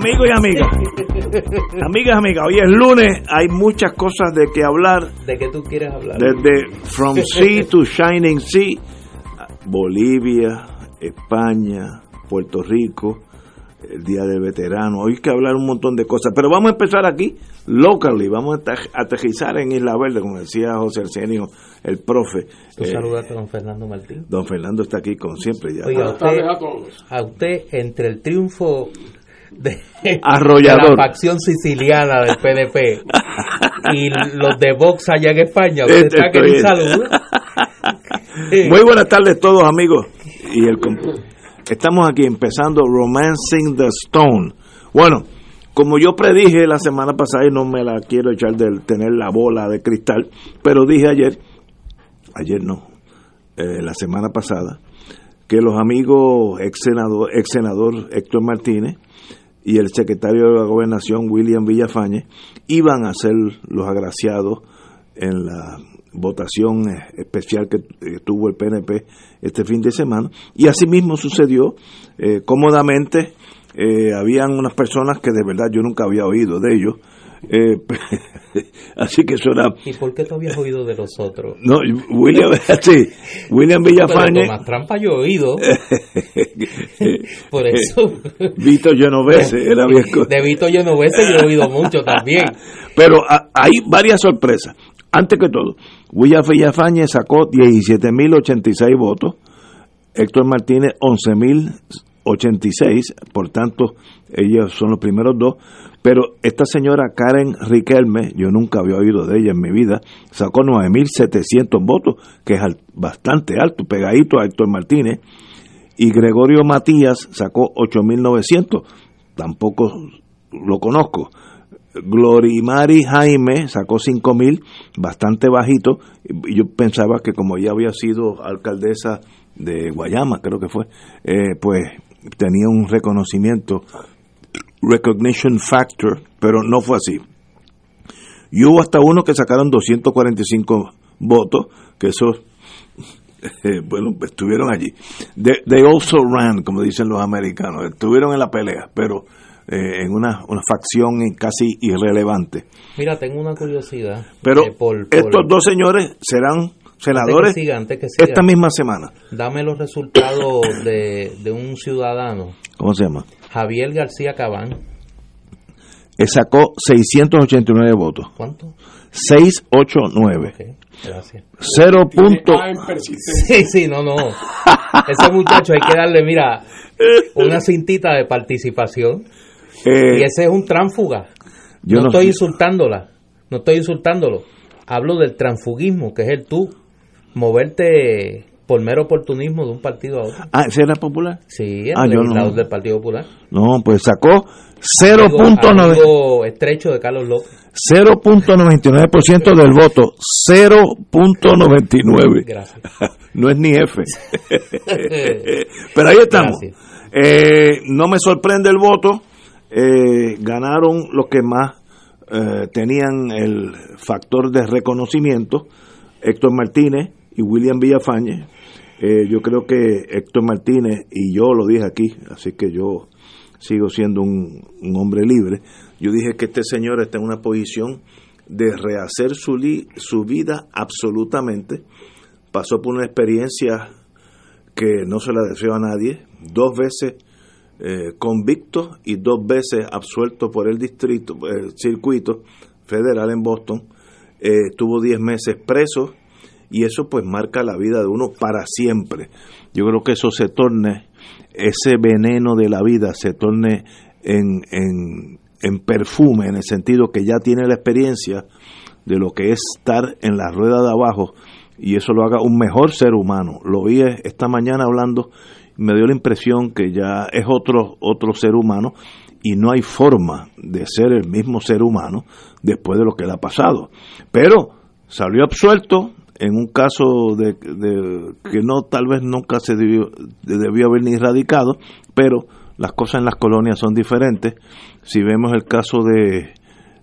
Amigos y amigas, hoy es lunes, hay muchas cosas de que hablar. ¿De qué tú quieres hablar? Desde From Sea to Shining Sea, Bolivia, España, Puerto Rico, el Día del Veterano, hoy hay que hablar un montón de cosas, pero vamos a empezar aquí, locally, vamos a aterrizar en Isla Verde, como decía José Arsenio, el profe. Tú saludaste a don Fernando Martín. Don Fernando está aquí como siempre. Ya. Oiga, a usted, entre el triunfo arrollador de la facción siciliana del PDP y los de Vox allá en España, usted está que ni saluda. Muy buenas tardes todos, amigos. Y estamos aquí empezando Romancing the Stone. Bueno, como yo predije la semana pasada, y no me la quiero echar de tener la bola de cristal, pero dije la semana pasada, que los amigos ex senador Héctor Martínez y el secretario de la Gobernación, William Villafañe, iban a ser los agraciados en la votación especial que tuvo el PNP este fin de semana, y así mismo sucedió cómodamente. Habían unas personas que de verdad yo nunca había oído de ellos, así que eso era. ¿Y por qué tú habías oído de los otros? No, William Villafañe. Tomás Trampa yo he oído. Por eso. Vito Genovese era viejo. De Vito Genovese yo he oído mucho también. Pero hay varias sorpresas. Antes que todo, William Villafañe sacó 17.086 votos, Héctor Martínez 11.086, por tanto, ellos son los primeros dos, pero esta señora Keren Riquelme, yo nunca había oído de ella en mi vida, sacó 9.700 votos, que es bastante alto, pegadito a Héctor Martínez, y Gregorio Matías sacó 8.900, tampoco lo conozco. Glorimari Jaime sacó 5.000, bastante bajito. Yo pensaba que como ella había sido alcaldesa de Guayama, creo que fue, pues tenía un reconocimiento, recognition factor, pero no fue así. Y hubo hasta uno que sacaron 245 votos, que esos, estuvieron allí. They also ran, como dicen los americanos, estuvieron en la pelea, pero en una facción casi irrelevante. Mira, tengo una curiosidad. Pero estos dos señores serán senadores antes que siga, esta misma semana. Dame los resultados de un ciudadano. ¿Cómo se llama? Javier García Cabán. Sacó 689 votos. ¿Cuánto? 689. Okay, gracias. 0. Sí, no. Ese muchacho hay que darle, mira, una cintita de participación. Y ese es un tránfuga. Yo no estoy insultándola, no estoy insultándolo. Hablo del transfugismo, que es el tú moverte por mero oportunismo de un partido a otro. Ah, ¿ese era popular? Sí, era legislador del Partido Popular. No, pues sacó 0.9 estrecho de Carlos López. 0.99% del voto, 0.99. Gracias. No es ni F. Pero ahí estamos. No me sorprende el voto. Ganaron los que más tenían el factor de reconocimiento, Héctor Martínez y William Villafañe. Yo creo que Héctor Martínez, y yo lo dije aquí, así que yo sigo siendo un hombre libre, yo dije que este señor está en una posición de rehacer su vida absolutamente. Pasó por una experiencia que no se la deseo a nadie, 2 veces convicto y 2 veces absuelto por el circuito federal en Boston. Estuvo 10 meses preso, y eso pues marca la vida de uno para siempre. Yo creo que eso se torne, ese veneno de la vida se torne en perfume, en el sentido que ya tiene la experiencia de lo que es estar en la rueda de abajo, y eso lo haga un mejor ser humano. Lo vi esta mañana hablando, me dio la impresión que ya es otro ser humano, y no hay forma de ser el mismo ser humano después de lo que le ha pasado. Pero salió absuelto en un caso de que no, tal vez nunca se debió haber ni erradicado, pero las cosas en las colonias son diferentes. Si vemos el caso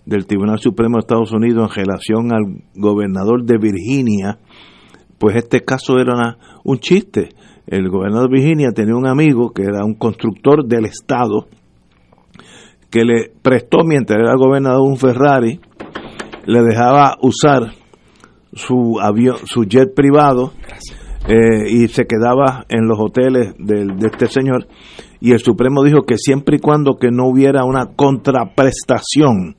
del Tribunal Supremo de Estados Unidos en relación al gobernador de Virginia, pues este caso era un chiste. El gobernador de Virginia tenía un amigo que era un constructor del estado, que le prestó, mientras era gobernador, un Ferrari, le dejaba usar su avión, su jet privado, y se quedaba en los hoteles de este señor, y el Supremo dijo que siempre y cuando que no hubiera una contraprestación,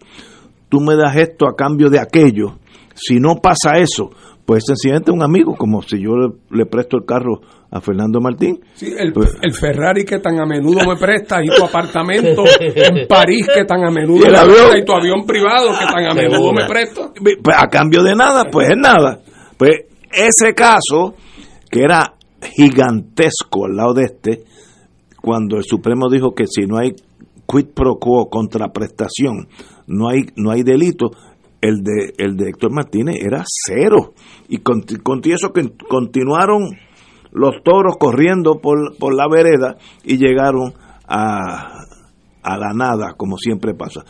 tú me das esto a cambio de aquello, si no pasa eso, pues sencillamente un amigo, como si yo le presto el carro a Fernando Martín. Sí, el Ferrari que tan a menudo me prestas, y tu apartamento en París que tan a menudo me prestas, y tu avión privado que tan a menudo me prestas. Pues a cambio de nada, pues es nada. Pues ese caso, que era gigantesco al lado de este, cuando el Supremo dijo que si no hay quid pro quo, contraprestación, no hay delito, el de Héctor Martínez era cero. Y con eso que continuaron los toros corriendo por la vereda y llegaron a la nada, como siempre pasa.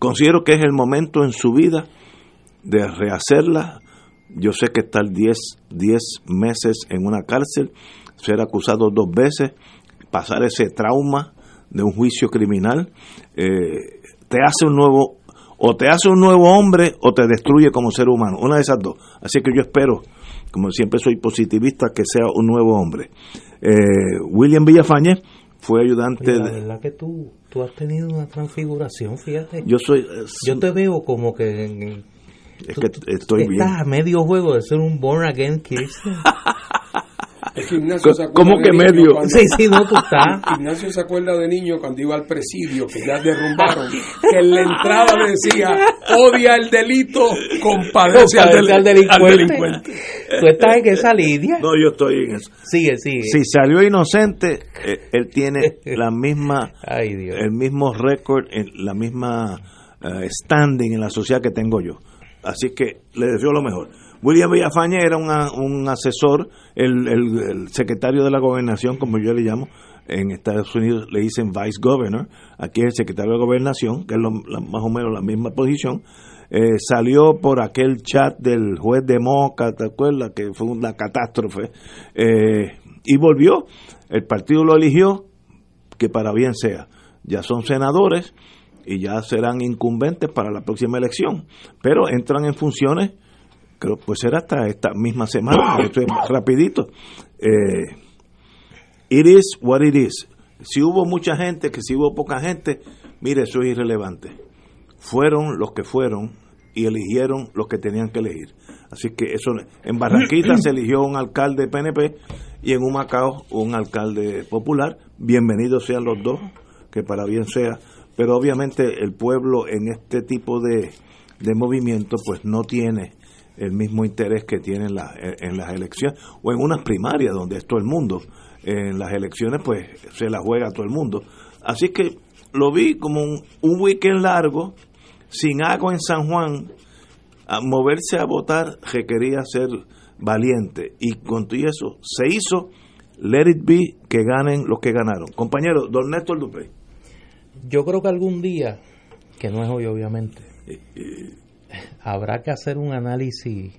Considero que es el momento en su vida de rehacerla. Yo sé que estar 10 meses en una cárcel, ser acusado 2 veces, pasar ese trauma de un juicio criminal, te hace un nuevo, o te hace un nuevo hombre, o te destruye como ser humano, una de esas dos. Así que yo espero, como siempre soy positivista, que sea un nuevo hombre. William Villafañe fue ayudante. La verdad que tú has tenido una transfiguración, fíjate. Yo te veo como que es que estoy bien. Estás a medio juego de ser un born again Christian. ¿Cómo que medio? Tú estás. Ignacio se acuerda de niño cuando iba al presidio, que ya derrumbaron, que en la entrada decía: odia el delito, compadece al delincuente. ¿Tú estás en esa línea? No, yo estoy en eso. Sigue. Si salió inocente, él tiene la misma, el mismo récord, la misma standing en la sociedad que tengo yo. Así que le deseo lo mejor. William Villafañe era un asesor, el secretario de la gobernación, como yo le llamo. En Estados Unidos le dicen vice governor, aquí es el secretario de gobernación, que es más o menos la misma posición. Salió por aquel chat del juez de Moca, ¿te acuerdas? Que fue una catástrofe, y volvió. El partido lo eligió, que para bien sea, ya son senadores y ya serán incumbentes para la próxima elección, pero entran en funciones. Pero pues será hasta esta misma semana. Esto es rapidito. It is what it is. Si hubo mucha gente, que si hubo poca gente, mire, eso es irrelevante. Fueron los que fueron y eligieron los que tenían que elegir. Así que eso, en Barranquitas se eligió un alcalde PNP y en Humacao un alcalde popular. Bienvenidos sean los dos, que para bien sea. Pero obviamente el pueblo en este tipo de movimiento pues no tiene el mismo interés que tienen en las elecciones, o en unas primarias donde es todo el mundo. En las elecciones pues se la juega todo el mundo. Así que lo vi como un weekend largo, sin agua en San Juan. A moverse a votar requería ser valiente, y con todo eso se hizo. Let it be, que ganen los que ganaron. Compañero, don Néstor Duprey. Yo creo que algún día, que no es hoy obviamente, habrá que hacer un análisis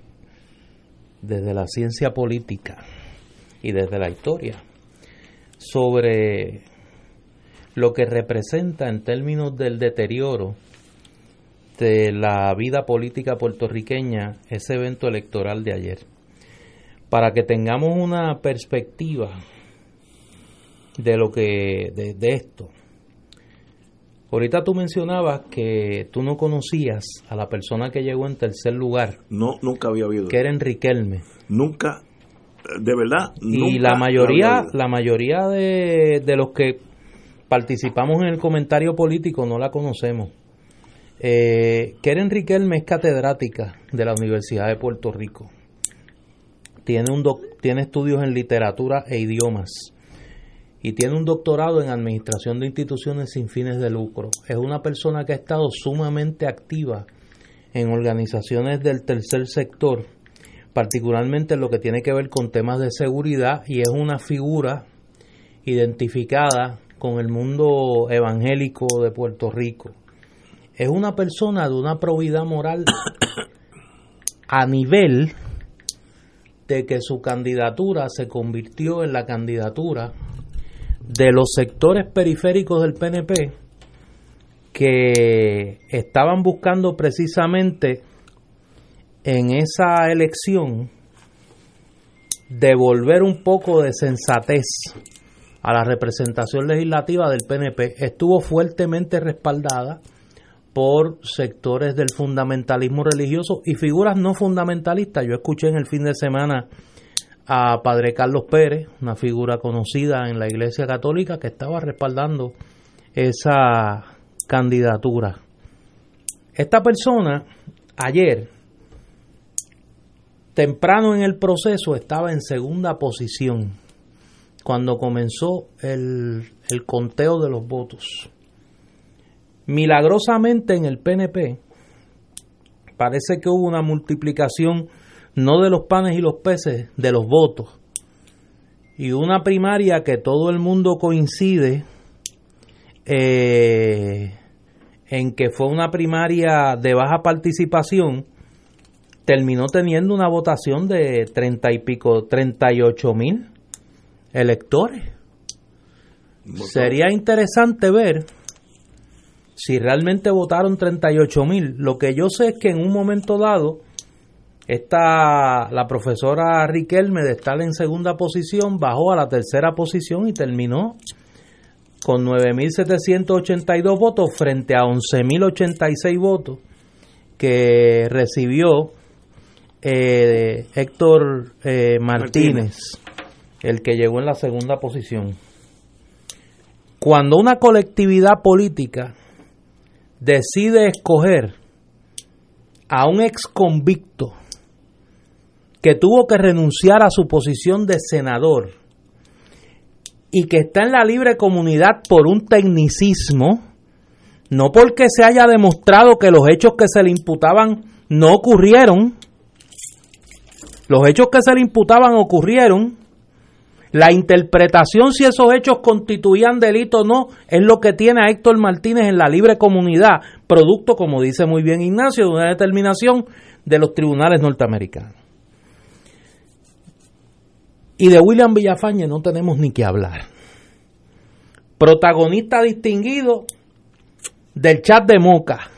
desde la ciencia política y desde la historia sobre lo que representa en términos del deterioro de la vida política puertorriqueña ese evento electoral de ayer, para que tengamos una perspectiva de lo que de esto. Ahorita tú mencionabas que tú no conocías a la persona que llegó en tercer lugar. No, nunca había oído. Keren Riquelme. Nunca, de verdad, nunca. Y la mayoría de los que participamos en el comentario político, no la conocemos. Keren Riquelme es catedrática de la Universidad de Puerto Rico. Tiene estudios en literatura e idiomas y tiene un doctorado en administración de instituciones sin fines de lucro. Es una persona que ha estado sumamente activa en organizaciones del tercer sector, particularmente en lo que tiene que ver con temas de seguridad, y es una figura identificada con el mundo evangélico de Puerto Rico. Es una persona de una probidad moral a nivel de que su candidatura se convirtió en la candidatura de los sectores periféricos del PNP que estaban buscando precisamente en esa elección devolver un poco de sensatez a la representación legislativa del PNP. Estuvo fuertemente respaldada por sectores del fundamentalismo religioso y figuras no fundamentalistas. Yo escuché en el fin de semana a Padre Carlos Pérez, una figura conocida en la Iglesia Católica, que estaba respaldando esa candidatura. Esta persona ayer, temprano en el proceso, estaba en segunda posición cuando comenzó el conteo de los votos. Milagrosamente en el PNP parece que hubo una multiplicación no de los panes y los peces, de los votos, y una primaria que todo el mundo coincide en que fue una primaria de baja participación, terminó teniendo una votación de 38 mil electores. ¿Votó? Sería interesante ver si realmente votaron 38 mil. Lo que yo sé es que en un momento dado la profesora Riquelme, de estar en segunda posición, bajó a la tercera posición y terminó con 9.782 votos frente a 11.086 votos que recibió Héctor Martínez, el que llegó en la segunda posición. Cuando una colectividad política decide escoger a un ex convicto que tuvo que renunciar a su posición de senador y que está en la libre comunidad por un tecnicismo, no porque se haya demostrado que los hechos que se le imputaban no ocurrieron, los hechos que se le imputaban ocurrieron, la interpretación si esos hechos constituían delito o no es lo que tiene a Héctor Martínez en la libre comunidad, producto, como dice muy bien Ignacio, de una determinación de los tribunales norteamericanos. Y de William Villafañe no tenemos ni que hablar. Protagonista distinguido del chat de Moca,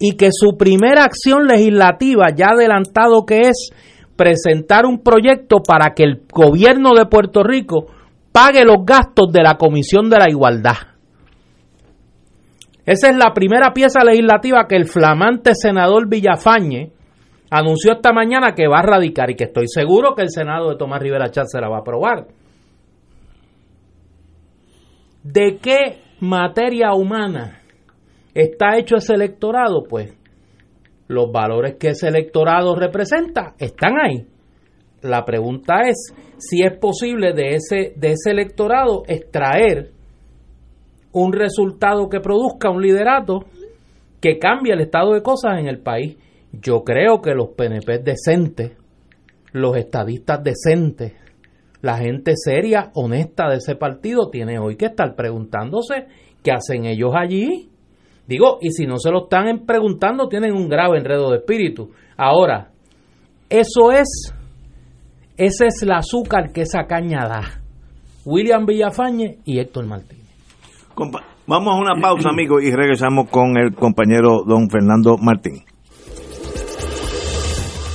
y que su primera acción legislativa, ya adelantado que es, presentar un proyecto para que el gobierno de Puerto Rico pague los gastos de la Comisión de la Igualdad. Esa es la primera pieza legislativa que el flamante senador Villafañe anunció esta mañana que va a radicar, y que estoy seguro que el Senado de Tomás Rivera Chávez se la va a aprobar. ¿De qué materia humana está hecho ese electorado? Pues los valores que ese electorado representa están ahí. La pregunta es si es posible de ese electorado extraer un resultado que produzca un liderato que cambie el estado de cosas en el país. Yo creo que los PNP decentes, los estadistas decentes, la gente seria, honesta de ese partido, tiene hoy que estar preguntándose qué hacen ellos allí. Digo, y si no se lo están preguntando, tienen un grave enredo de espíritu. Ahora, ese es el azúcar que esa caña da. William Villafañe y Héctor Martínez. Vamos a una pausa, amigos, y regresamos con el compañero don Fernando Martín.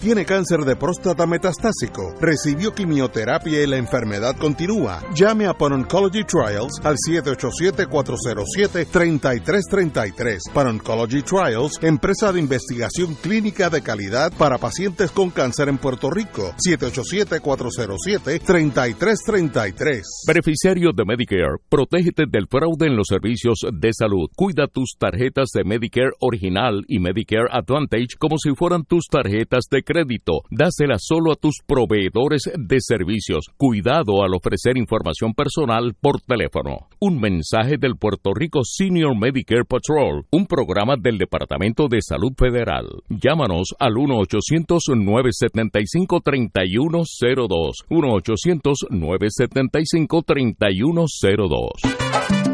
tiene cáncer de próstata metastásico, recibió quimioterapia y la enfermedad continúa. Llame a Pan Oncology Trials al 787-407-3333. Pan Oncology Trials, empresa de investigación clínica de calidad para pacientes con cáncer en Puerto Rico. 787-407-3333. Beneficiario de Medicare, protégete del fraude en los servicios de salud. Cuida tus tarjetas de Medicare original y Medicare Advantage como si fueran tus tarjetas de crédito. Dáselas solo a tus proveedores de servicios. Cuidado al ofrecer información personal por teléfono. Un mensaje del Puerto Rico Senior Medicare Patrol, un programa del Departamento de Salud Federal. Llámanos al 1-800-975-3102. 1-800-975-3102.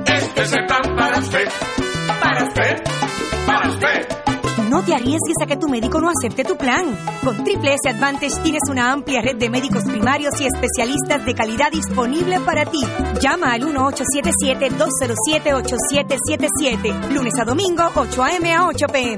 Este es el plan para usted. Para usted. Para usted. No te arriesgues a que tu médico no acepte tu plan. Con Triple S Advantage tienes una amplia red de médicos primarios y especialistas de calidad disponible para ti. Llama al 1-877-207-8777. Lunes a domingo, 8 a.m. a 8 p.m.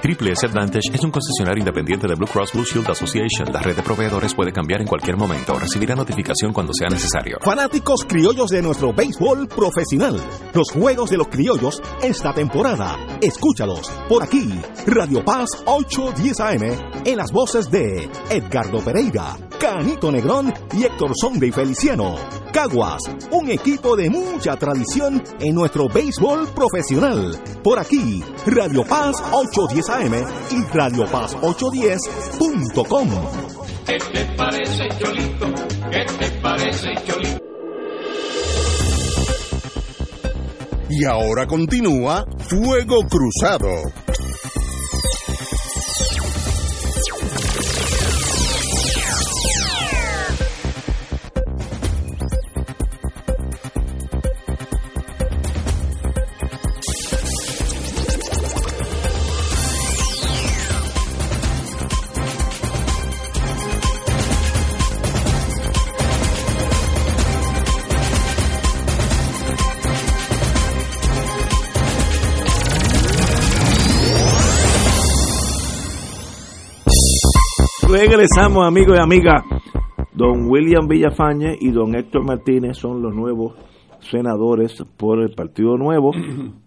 Triple S Advantage es un concesionario independiente de Blue Cross Blue Shield Association. La red de proveedores puede cambiar en cualquier momento. Recibirá notificación cuando sea necesario. Fanáticos criollos de nuestro béisbol profesional. Los juegos de los criollos esta temporada. Escúchalos por aquí. Radio Paz 810 AM. En las voces de Edgardo Pereira, Canito Negrón y Héctor Sonde y Feliciano. Caguas, un equipo de mucha tradición en nuestro béisbol profesional. Por aquí, Radio Paz 810 AM y Radio Paz 810.com. ¿Qué te parece, Cholito? ¿Qué te parece, Cholito? Y ahora continúa Fuego Cruzado. Regresamos, amigos y amigas. Don William Villafañe y don Héctor Martínez son los nuevos senadores por el Partido Nuevo.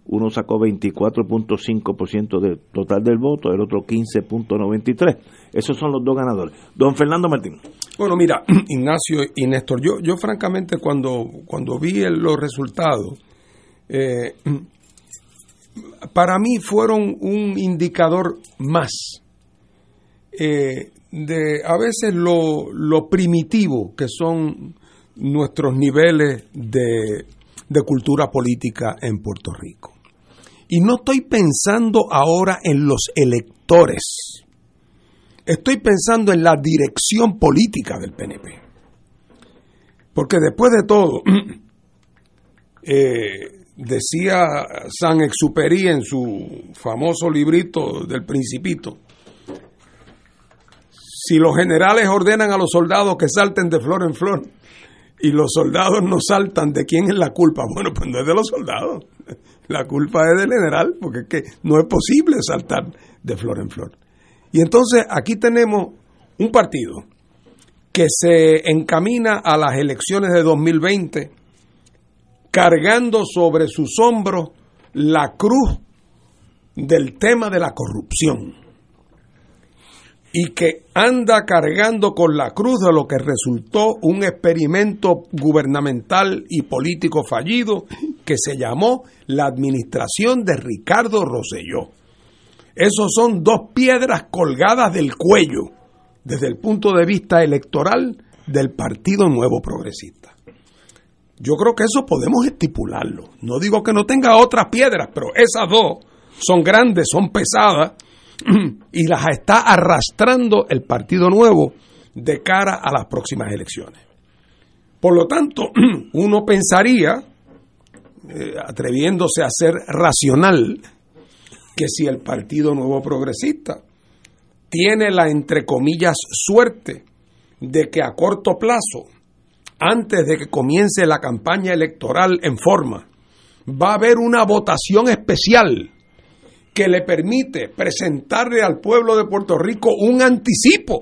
Uno sacó 24.5% del total del voto, el otro 15.93%. Esos son los dos ganadores. Don Fernando Martín. Bueno, mira, Ignacio y Néstor, yo francamente cuando vi los resultados, para mí fueron un indicador más de a veces lo primitivo que son nuestros niveles de cultura política en Puerto Rico. Y no estoy pensando ahora en los electores, estoy pensando en la dirección política del PNP. Porque después de todo, decía San Exupéry en su famoso librito del Principito, si los generales ordenan a los soldados que salten de flor en flor y los soldados no saltan, ¿de quién es la culpa? Bueno, pues no es de los soldados. La culpa es del general, porque es que no es posible saltar de flor en flor. Y entonces aquí tenemos un partido que se encamina a las elecciones de 2020 cargando sobre sus hombros la cruz del tema de la corrupción. Y que anda cargando con la cruz de lo que resultó un experimento gubernamental y político fallido que se llamó la administración de Ricardo Rosselló. Esos son dos piedras colgadas del cuello desde el punto de vista electoral del Partido Nuevo Progresista. Yo creo que eso podemos estipularlo. No digo que no tenga otras piedras, pero esas dos son grandes, son pesadas, y las está arrastrando el Partido Nuevo de cara a las próximas elecciones. Por lo tanto, uno pensaría, atreviéndose a ser racional, que si el Partido Nuevo Progresista tiene la, entre comillas, suerte de que a corto plazo, antes de que comience la campaña electoral en forma, va a haber una votación especial que le permite presentarle al pueblo de Puerto Rico un anticipo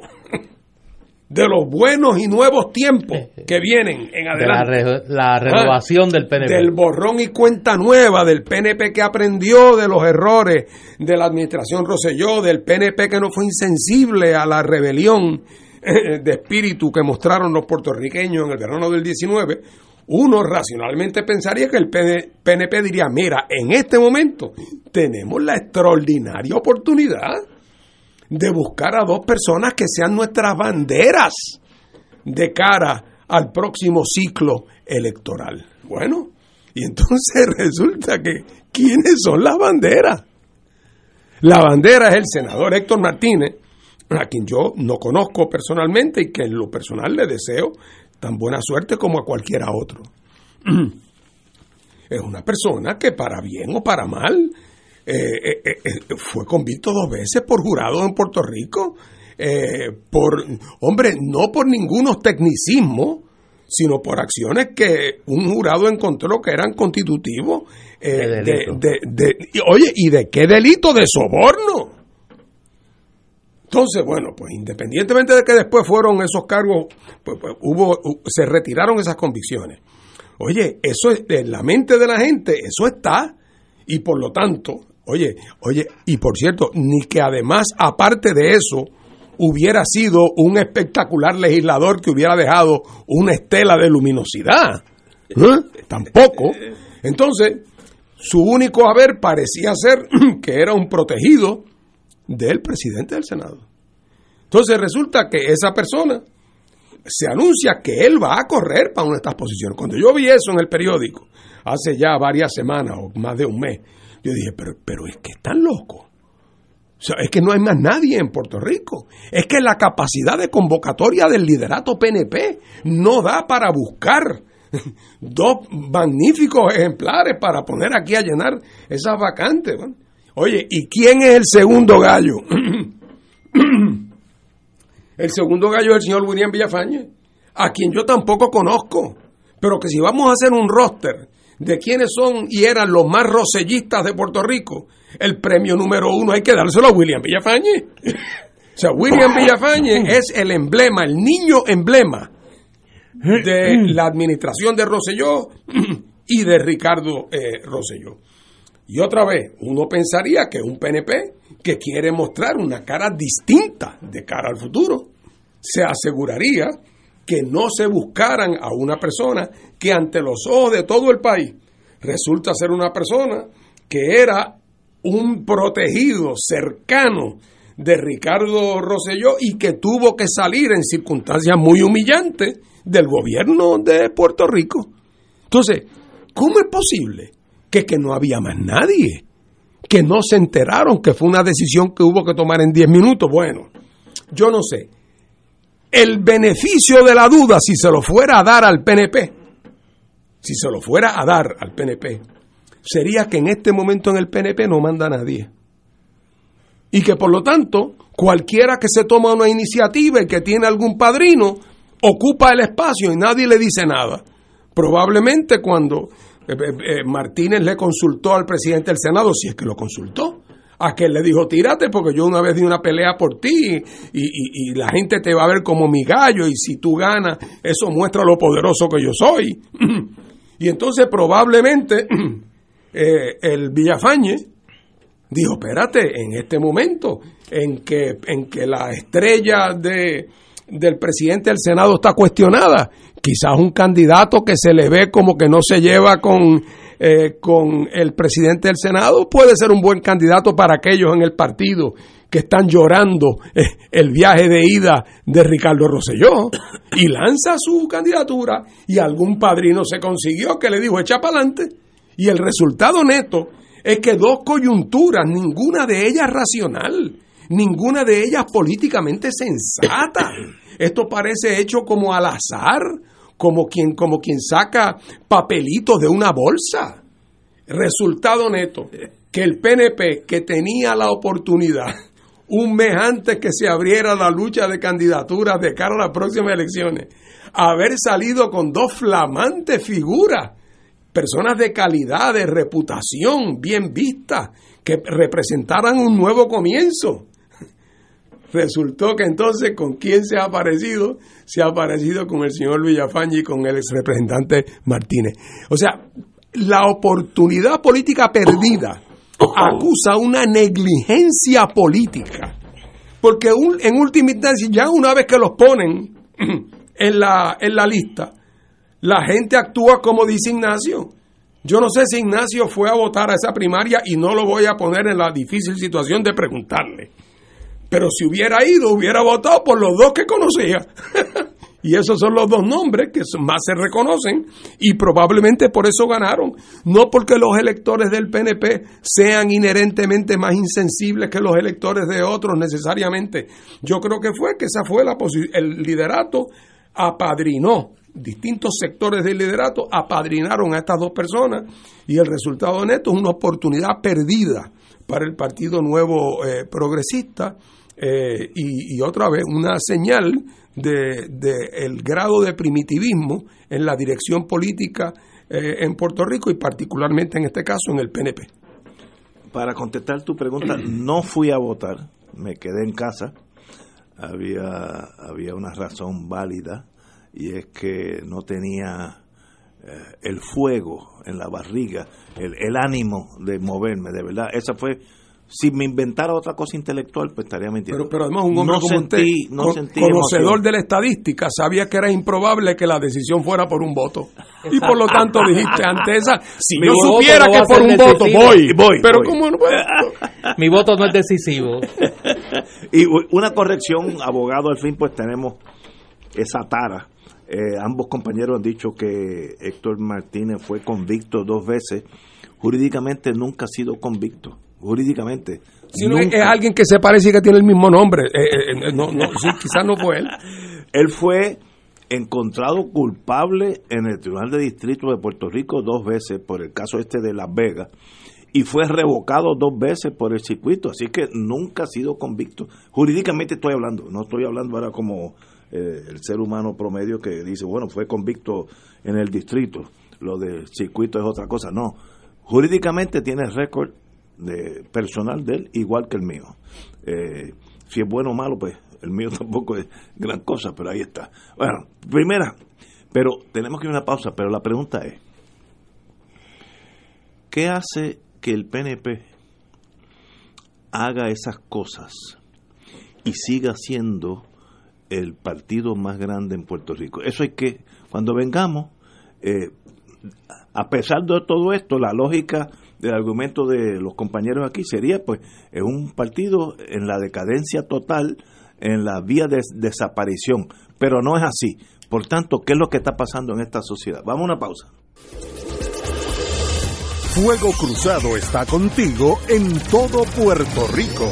de los buenos y nuevos tiempos que vienen en adelante. La renovación del PNP. Del borrón y cuenta nueva del PNP que aprendió de los errores de la administración Rosselló, del PNP que no fue insensible a la rebelión de espíritu que mostraron los puertorriqueños en el verano del 19, uno racionalmente pensaría que el PNP diría, mira, en este momento tenemos la extraordinaria oportunidad de buscar a dos personas que sean nuestras banderas de cara al próximo ciclo electoral. Bueno, y entonces resulta que ¿quiénes son las banderas? La bandera es el senador Héctor Martínez, a quien yo no conozco personalmente y que en lo personal le deseo tan buena suerte como a cualquiera otro. Es una persona que para bien o para mal fue convicto 2 veces por jurado en Puerto Rico, no por ningunos tecnicismos, sino por acciones que un jurado encontró que eran constitutivos. ¿Y de qué delito? De soborno. Entonces, bueno, pues independientemente de que después fueron esos cargos, pues se retiraron esas convicciones. Oye, eso es en la mente de la gente, eso está, y por lo tanto, oye, y por cierto, ni que además, aparte de eso, hubiera sido un espectacular legislador que hubiera dejado una estela de luminosidad. Tampoco. Entonces, su único haber parecía ser que era un protegido del presidente del Senado. Entonces resulta que esa persona se anuncia que él va a correr para una de estas posiciones. Cuando yo vi eso en el periódico hace ya varias semanas o más de un mes, yo dije, pero es que están locos. O sea, es que no hay más nadie en Puerto Rico. Es que la capacidad de convocatoria del liderato PNP no da para buscar 2 magníficos ejemplares para poner aquí a llenar esas vacantes, ¿no? Oye, ¿y quién es el segundo gallo? El segundo gallo es el señor William Villafañe, a quien yo tampoco conozco, pero que si vamos a hacer un roster de quiénes son y eran los más rosellistas de Puerto Rico, el premio número 1 hay que dárselo a William Villafañe. O sea, William Villafañe es el emblema, el niño emblema de la administración de Rosselló y de Ricardo Rosselló. Y otra vez, uno pensaría que un PNP que quiere mostrar una cara distinta de cara al futuro, se aseguraría que no se buscaran a una persona que ante los ojos de todo el país resulta ser una persona que era un protegido cercano de Ricardo Rosselló y que tuvo que salir en circunstancias muy humillantes del gobierno de Puerto Rico. Entonces, ¿cómo es posible que no había más nadie, que no se enteraron que fue una decisión que hubo que tomar en 10 minutos? Bueno, yo no sé. El beneficio de la duda, si se lo fuera a dar al PNP, sería que en este momento en el PNP no manda nadie. Y que por lo tanto, cualquiera que se toma una iniciativa y que tiene algún padrino, ocupa el espacio y nadie le dice nada. Probablemente cuando Martínez le consultó al presidente del Senado, si es que lo consultó, a que le dijo, tírate porque yo una vez di una pelea por ti y la gente te va a ver como mi gallo y si tú ganas, eso muestra lo poderoso que yo soy. Y entonces probablemente el Villafañe dijo, espérate, en este momento en que la estrella del presidente del Senado está cuestionada, quizás un candidato que se le ve como que no se lleva con el presidente del Senado puede ser un buen candidato para aquellos en el partido que están llorando el viaje de ida de Ricardo Rosselló, y lanza su candidatura y algún padrino se consiguió que le dijo echa para adelante, y el resultado neto es que 2 coyunturas, ninguna de ellas racional, ninguna de ellas políticamente sensata. Esto parece hecho como al azar, como quien saca papelitos de una bolsa. Resultado neto, que el PNP, que tenía la oportunidad un mes antes que se abriera la lucha de candidaturas de cara a las próximas elecciones, haber salido con 2 flamantes figuras personas de calidad, de reputación, bien vistas, que representaran un nuevo comienzo. Resultó que entonces, ¿con quién se ha aparecido? Se ha aparecido con el señor Villafañe y con el exrepresentante Martínez. O sea, la oportunidad política perdida acusa una negligencia política. Porque en última instancia, ya una vez que los ponen en la lista, la gente actúa como dice Ignacio. Yo no sé si Ignacio fue a votar a esa primaria y no lo voy a poner en la difícil situación de preguntarle. Pero si hubiera ido, hubiera votado por los dos que conocía. Y esos son los dos nombres que más se reconocen y probablemente por eso ganaron. No porque los electores del PNP sean inherentemente más insensibles que los electores de otros necesariamente. Yo creo que fue que esa fue el liderato apadrinó. Distintos sectores del liderato apadrinaron a estas dos personas y el resultado neto es una oportunidad perdida para el Partido Nuevo Progresista y otra vez una señal de el grado de primitivismo en la dirección política en Puerto Rico y particularmente en este caso en el PNP. Para contestar tu pregunta, no fui a votar, me quedé en casa. Había una razón válida y es que no tenía el fuego en la barriga, el ánimo de moverme, de verdad. Esa fue, si me inventara otra cosa intelectual, pues estaría mintiendo. Pero además un hombre no sentí conocedor emoción de la estadística, sabía que era improbable que la decisión fuera por un voto. Y por lo tanto dijiste, ante esa, si yo supiera que por un voto, voy. Pero ¿cómo no puedo? Mi voto no es decisivo. Y una corrección, abogado, al fin, pues tenemos esa tara. Ambos compañeros han dicho que Héctor Martínez fue convicto 2 veces. Jurídicamente nunca ha sido convicto. Jurídicamente. Si no es alguien que se parece que tiene el mismo nombre. No, quizás no fue él. Él fue encontrado culpable en el Tribunal de Distrito de Puerto Rico 2 veces por el caso este de Las Vegas. Y fue revocado 2 veces por el circuito. Así que nunca ha sido convicto. Jurídicamente estoy hablando. No estoy hablando ahora como el ser humano promedio que dice, bueno, fue convicto en el distrito, lo del circuito es otra cosa. No, jurídicamente tiene récord de personal de él igual que el mío. Si es bueno o malo, pues el mío tampoco es gran cosa, pero ahí está. Bueno, primera, pero tenemos que ir a una pausa, pero la pregunta es, ¿qué hace que el PNP haga esas cosas y siga siendo el partido más grande en Puerto Rico? Eso es que cuando vengamos, a pesar de todo esto, la lógica del argumento de los compañeros aquí sería, pues, es un partido en la decadencia total, en la vía de desaparición, pero no es así. Por tanto, ¿qué es lo que está pasando en esta sociedad? Vamos a una pausa. Fuego Cruzado está contigo en todo Puerto Rico.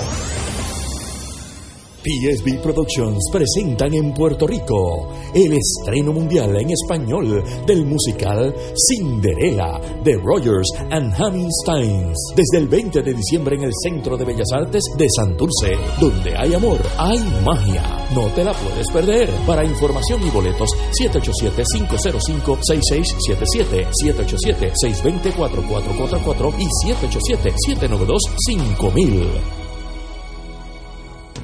PSB Productions presentan en Puerto Rico el estreno mundial en español del musical Cinderella de Rogers and Hammerstein desde el 20 de diciembre en el Centro de Bellas Artes de Santurce. Donde hay amor, hay magia. No te la puedes perder. Para información y boletos, 787-505-6677, 787-620-4444 y 787-792-5000.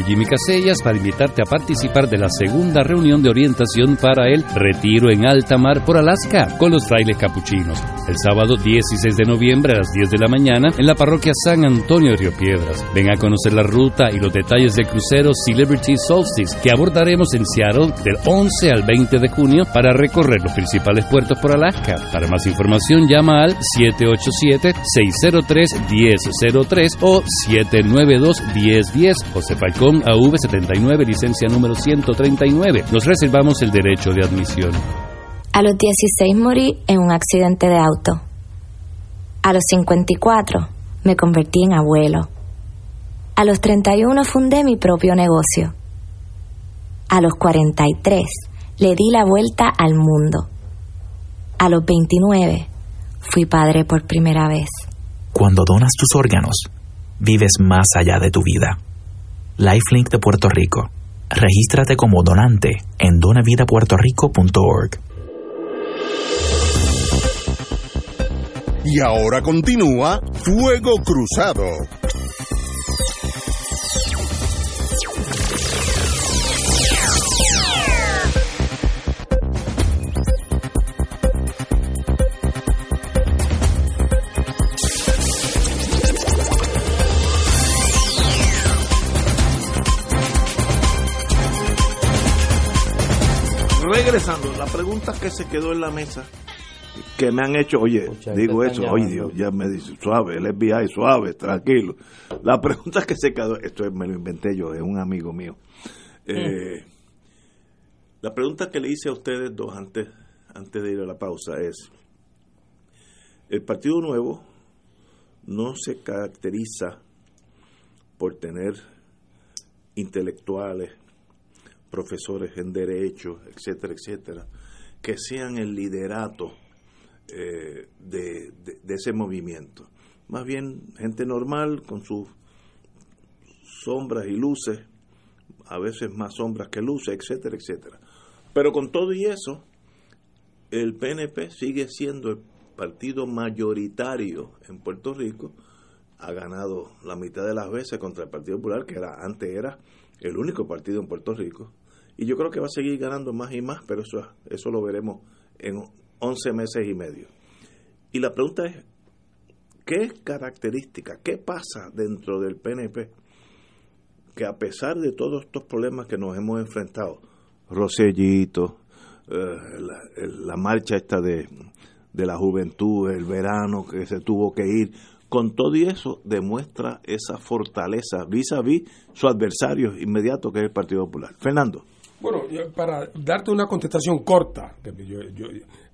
Jimmy Casellas para invitarte a participar de la segunda reunión de orientación para el Retiro en Alta Mar por Alaska con los frailes capuchinos el sábado 16 de noviembre a las 10 de la mañana en la parroquia San Antonio de Río Piedras. Ven a conocer la ruta y los detalles del crucero Celebrity Solstice que abordaremos en Seattle del 11 al 20 de junio para recorrer los principales puertos por Alaska. Para más información llama al 787-603-1003 o 792-1010 o sepa con AV79, licencia número 139. Nos reservamos el derecho de admisión. A los 16 morí en un accidente de auto. A los 54 me convertí en abuelo. A los 31 fundé mi propio negocio. A los 43 le di la vuelta al mundo. A los 29 fui padre por primera vez. Cuando donas tus órganos, vives más allá de tu vida. Lifelink de Puerto Rico. Regístrate como donante en donavidapuertorico.org. Y ahora continúa Fuego Cruzado. Regresando, la pregunta que se quedó en la mesa que me han hecho, oye, escucha, digo eso, oye Dios, ya me dice, suave, el FBI, suave, tranquilo. La pregunta que se quedó, esto me lo inventé yo, es un amigo mío. La pregunta que le hice a ustedes dos antes de ir a la pausa es, el Partido Nuevo no se caracteriza por tener intelectuales, profesores en derecho, etcétera, etcétera, que sean el liderato de ese movimiento. Más bien gente normal con sus sombras y luces, a veces más sombras que luces, etcétera, etcétera. Pero con todo y eso, el PNP sigue siendo el partido mayoritario en Puerto Rico. Ha ganado la mitad de las veces contra el Partido Popular, que antes era el único partido en Puerto Rico, y yo creo que va a seguir ganando más y más, pero eso lo veremos en 11 meses y medio. Y la pregunta es, ¿qué característica, qué pasa dentro del PNP que a pesar de todos estos problemas que nos hemos enfrentado, Rossellito, la marcha esta de la juventud, el verano que se tuvo que ir, con todo y eso demuestra esa fortaleza vis-a-vis su adversario inmediato que es el Partido Popular? Fernando. Bueno, para darte una contestación corta,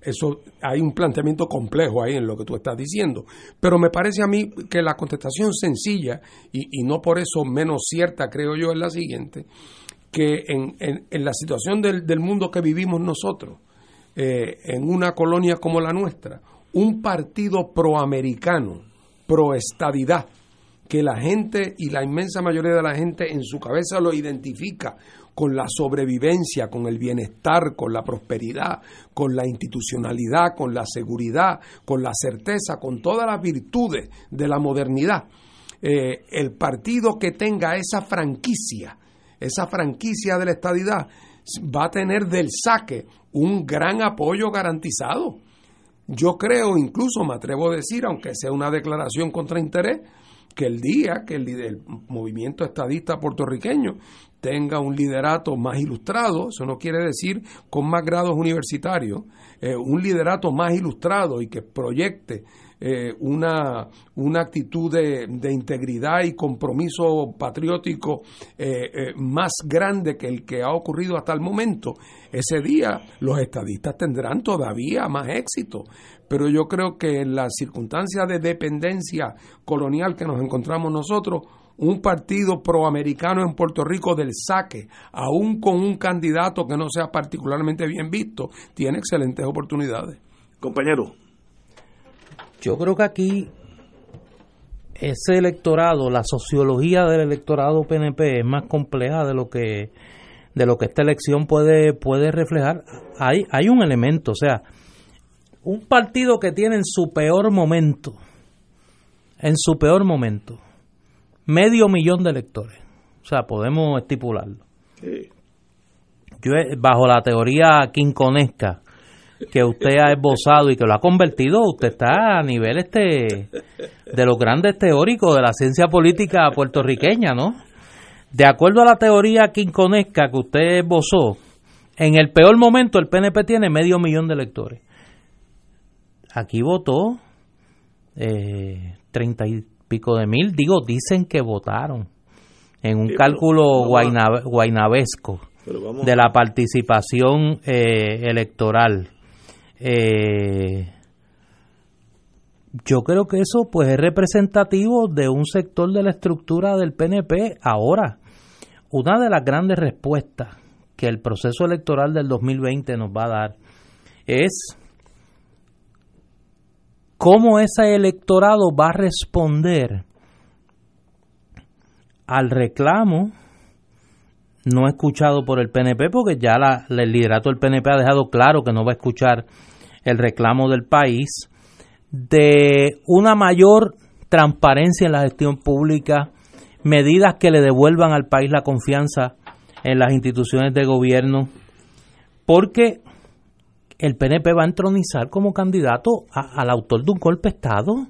eso hay un planteamiento complejo ahí en lo que tú estás diciendo, pero me parece a mí que la contestación sencilla, y no por eso menos cierta, creo yo, es la siguiente, que en la situación del mundo que vivimos nosotros, en una colonia como la nuestra, un partido proamericano, proestadidad, que la gente y la inmensa mayoría de la gente en su cabeza lo identifica con la sobrevivencia, con el bienestar, con la prosperidad, con la institucionalidad, con la seguridad, con la certeza, con todas las virtudes de la modernidad. El partido que tenga esa franquicia de la estadidad, va a tener del saque un gran apoyo garantizado. Yo creo, incluso me atrevo a decir, aunque sea una declaración contra interés, que el día que el movimiento estadista puertorriqueño tenga un liderato más ilustrado, eso no quiere decir con más grados universitarios, un liderato más ilustrado y que proyecte una actitud de integridad y compromiso patriótico más grande que el que ha ocurrido hasta el momento, ese día los estadistas tendrán todavía más éxito. Pero yo creo que en las circunstancias de dependencia colonial que nos encontramos nosotros, un partido proamericano en Puerto Rico del saque, aún con un candidato que no sea particularmente bien visto, tiene excelentes oportunidades. Compañero. Yo creo que aquí ese electorado, la sociología del electorado PNP es más compleja de lo que esta elección puede reflejar. Hay un elemento, o sea, un partido que tiene en su peor momento, medio millón de electores, o sea, podemos estipularlo. Sí. Yo, bajo la teoría quinconesca que usted ha esbozado y que lo ha convertido, usted está a nivel de los grandes teóricos de la ciencia política puertorriqueña, ¿no? De acuerdo a la teoría quinconesca que usted esbozó, en el peor momento el PNP tiene medio millón de electores. Aquí votó 30 y pico de mil, dicen que votaron en un cálculo guaynabesco de la participación electoral. yo creo que eso pues es representativo de un sector de la estructura del PNP ahora. Una de las grandes respuestas que el proceso electoral del 2020 nos va a dar es cómo ese electorado va a responder al reclamo no escuchado por el PNP, porque ya el liderato del PNP ha dejado claro que no va a escuchar el reclamo del país de una mayor transparencia en la gestión pública, medidas que le devuelvan al país la confianza en las instituciones de gobierno, porque el PNP va a entronizar como candidato al autor de un golpe de Estado. O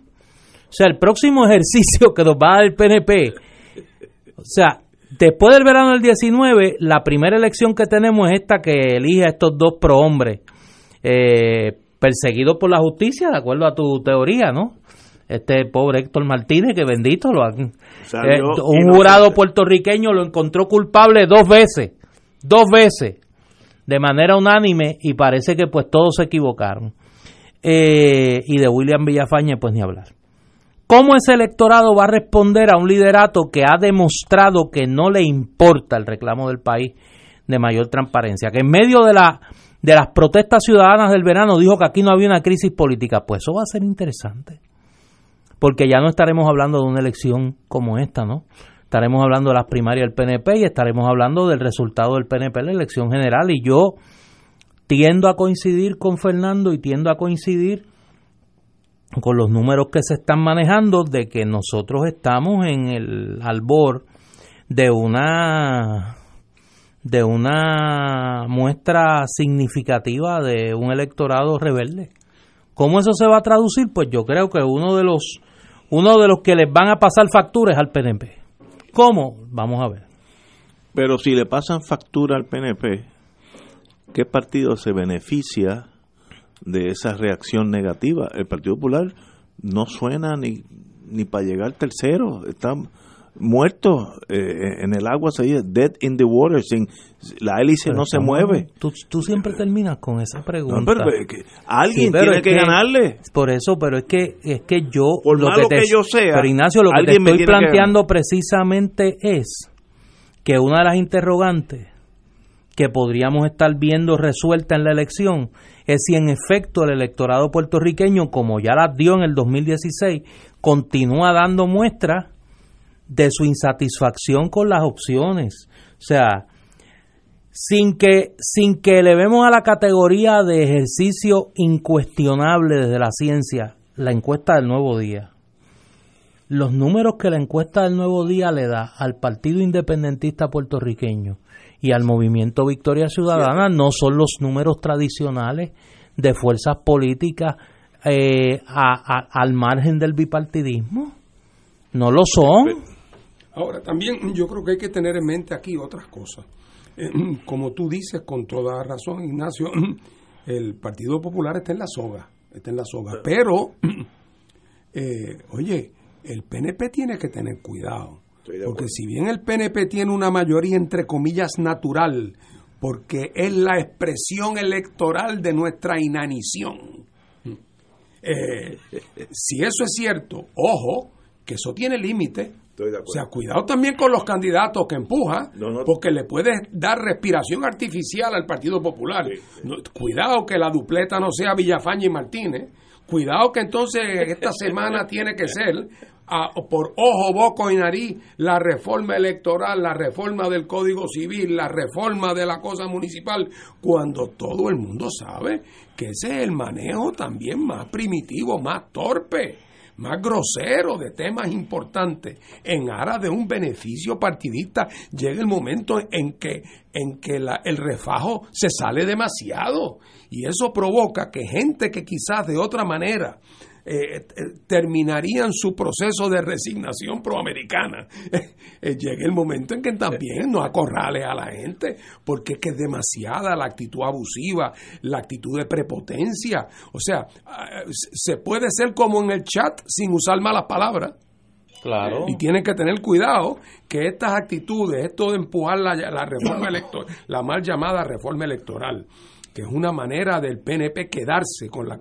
sea, el próximo ejercicio que nos va a dar el PNP, o sea, después del verano del 19, la primera elección que tenemos es esta que elige a estos dos prohombres perseguidos por la justicia, de acuerdo a tu teoría, ¿no? Este pobre Héctor Martínez, que bendito, un jurado puertorriqueño lo encontró culpable dos veces, de manera unánime, y parece que pues todos se equivocaron. Y de William Villafañe pues ni hablar. ¿Cómo ese electorado va a responder a un liderato que ha demostrado que no le importa el reclamo del país de mayor transparencia? Que en medio de las protestas ciudadanas del verano dijo que aquí no había una crisis política. Pues eso va a ser interesante, porque ya no estaremos hablando de una elección como esta, ¿no? Estaremos hablando de las primarias del PNP y estaremos hablando del resultado del PNP en la elección general. Y yo tiendo a coincidir con Fernando y tiendo a coincidir con los números que se están manejando de que nosotros estamos en el albor de una muestra significativa de un electorado rebelde. ¿Cómo eso se va a traducir? Pues yo creo que uno de los que les van a pasar factura es al PNP. ¿Cómo? Vamos a ver. Pero si le pasan factura al PNP, ¿qué partido se beneficia de esa reacción negativa? El Partido Popular no suena ni para llegar tercero, está muerto en el agua, se dice dead in the water, la hélice no se mueve. Tú siempre terminas con esa pregunta. No, pero alguien tiene que ganarle. Por eso, pero es que yo, por lo malo que yo sea, pero Ignacio, lo que te estoy planteando precisamente es que una de las interrogantes que podríamos estar viendo resuelta en la elección es si en efecto el electorado puertorriqueño, como ya las dio en el 2016, continúa dando muestras de su insatisfacción con las opciones. O sea, sin que elevemos a la categoría de ejercicio incuestionable desde la ciencia la encuesta del Nuevo Día, los números que la encuesta del Nuevo Día le da al Partido Independentista Puertorriqueño y al Movimiento Victoria Ciudadana no son los números tradicionales de fuerzas políticas al margen del bipartidismo. No lo son. Ahora, también yo creo que hay que tener en mente aquí otras cosas. Como tú dices con toda razón, Ignacio, el Partido Popular está en la soga. Pero, oye, el PNP tiene que tener cuidado. Porque si bien el PNP tiene una mayoría entre comillas natural, porque es la expresión electoral de nuestra inanición, si eso es cierto, ojo, que eso tiene límite. O sea, cuidado también con los candidatos que empujan, porque le puedes dar respiración artificial al Partido Popular. Sí. Cuidado que la dupleta no sea Villafañe y Martínez. Cuidado que entonces esta semana tiene que ser por ojo, boca y nariz la reforma electoral, la reforma del Código Civil, la reforma de la cosa municipal, cuando todo el mundo sabe que ese es el manejo también más primitivo, más torpe, más grosero de temas importantes en aras de un beneficio partidista. Llega el momento en que el refajo se sale demasiado, y eso provoca que gente que quizás de otra manera terminarían su proceso de resignación proamericana, llega el momento en que también nos acorrale a la gente, porque es que es demasiada la actitud abusiva, la actitud de prepotencia. O sea, se puede ser como en el chat sin usar malas palabras. Claro. Y tienen que tener cuidado que estas actitudes, esto de empujar la reforma electoral, la mal llamada reforma electoral, que es una manera del PNP quedarse con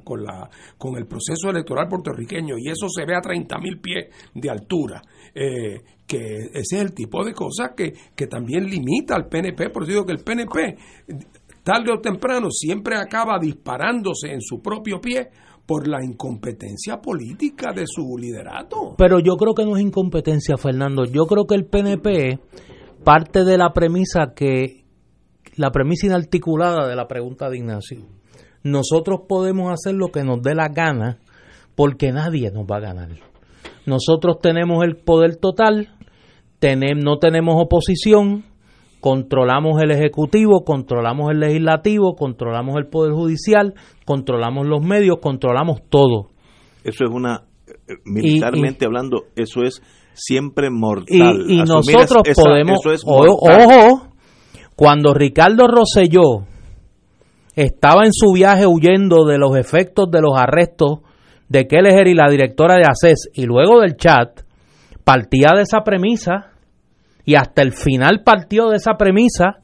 el proceso electoral puertorriqueño, y eso se ve a 30.000 pies de altura, que ese es el tipo de cosas que también limita al PNP. Por eso digo que el PNP, tarde o temprano, siempre acaba disparándose en su propio pie por la incompetencia política de su liderato. Pero yo creo que no es incompetencia, Fernando. Yo creo que el PNP parte de la premisa que, la premisa inarticulada de la pregunta de Ignacio. Nosotros podemos hacer lo que nos dé la gana porque nadie nos va a ganar. Nosotros tenemos el poder total, no tenemos oposición, controlamos el Ejecutivo, controlamos el Legislativo, controlamos el Poder Judicial, controlamos los medios, controlamos todo. Eso es una, militarmente hablando, eso es siempre mortal. Y nosotros podemos, eso es mortal. Ojo, cuando Ricardo Rosselló estaba en su viaje huyendo de los efectos de los arrestos de Kelleher y la directora de ACES, y luego del chat, partía de esa premisa, y hasta el final partió de esa premisa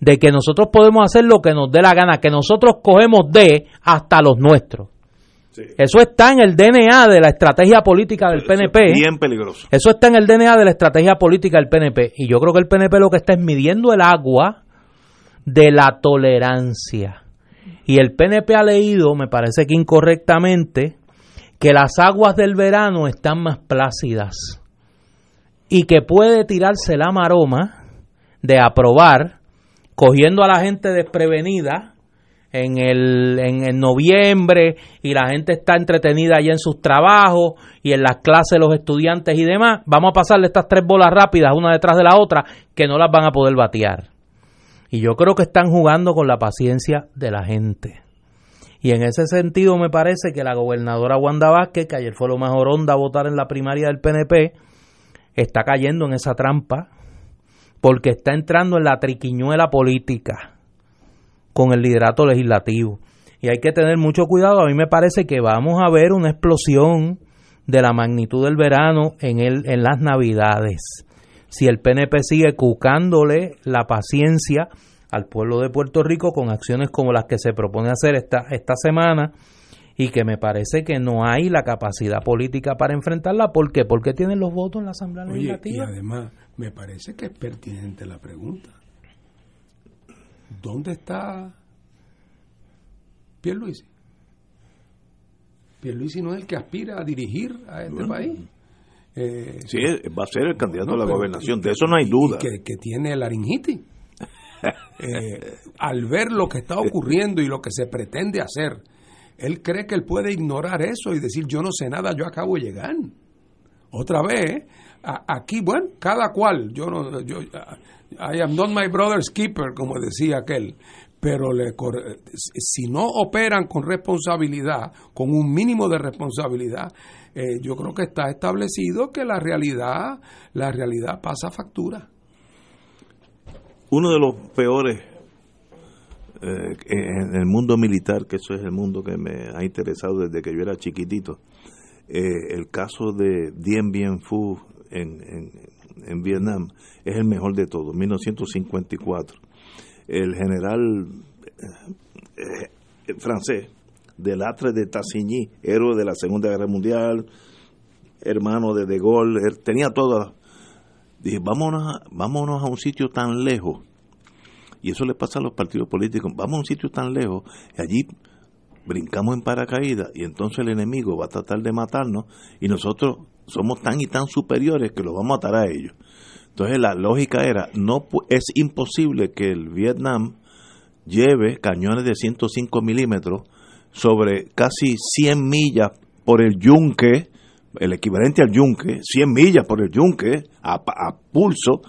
de que nosotros podemos hacer lo que nos dé la gana, que nosotros cogemos de hasta los nuestros. Sí. Eso está en el DNA de la estrategia política del PNP. Es bien peligroso. Eso está en el DNA de la estrategia política del PNP. Y yo creo que el PNP lo que está es midiendo el agua de la tolerancia. Y el PNP ha leído, me parece que incorrectamente, que las aguas del verano están más plácidas y que puede tirarse la maroma de aprobar, cogiendo a la gente desprevenida en noviembre, y la gente está entretenida allá en sus trabajos y en las clases, los estudiantes y demás. Vamos a pasarle estas tres bolas rápidas una detrás de la otra que no las van a poder batear. Y yo creo que están jugando con la paciencia de la gente. Y en ese sentido me parece que la gobernadora Wanda Vázquez, que ayer fue lo más oronda a votar en la primaria del PNP, está cayendo en esa trampa porque está entrando en la triquiñuela política con el liderato legislativo. Y hay que tener mucho cuidado. A mí me parece que vamos a ver una explosión de la magnitud del verano en las Navidades. Si el PNP sigue cucándole la paciencia al pueblo de Puerto Rico con acciones como las que se propone hacer esta semana, y que me parece que no hay la capacidad política para enfrentarla. ¿Por qué? Porque tienen los votos en la Asamblea Legislativa. Y además, me parece que es pertinente la pregunta. ¿Dónde está Pierluisi? Pierluisi no es el que aspira a dirigir a este país. Sí, va a ser el candidato a la gobernación, de eso no hay duda. Que tiene laringitis. Al ver lo que está ocurriendo y lo que se pretende hacer, él cree que él puede ignorar eso y decir: yo no sé nada, yo acabo de llegar. Otra vez, aquí, bueno, cada cual, yo I am not my brother's keeper, como decía aquel. Pero si no operan con responsabilidad, con un mínimo de responsabilidad, yo creo que está establecido que la realidad pasa factura. Uno de los peores en el mundo militar, que eso es el mundo que me ha interesado desde que yo era chiquitito, el caso de Dien Bien Phu en Vietnam es el mejor de todos, 1954. El general francés Delattre de Tassigny, héroe de la Segunda Guerra Mundial, hermano de Gaulle, él tenía todo. Dije, vámonos a un sitio tan lejos, y eso le pasa a los partidos políticos, vamos a un sitio tan lejos, y allí brincamos en paracaídas, y entonces el enemigo va a tratar de matarnos, y nosotros somos tan y tan superiores que los vamos a matar a ellos. Entonces la lógica era, no es imposible que el Vietnam lleve cañones de 105 milímetros sobre casi 100 millas por el yunque, el equivalente al yunque, 100 millas por el yunque, a pulso.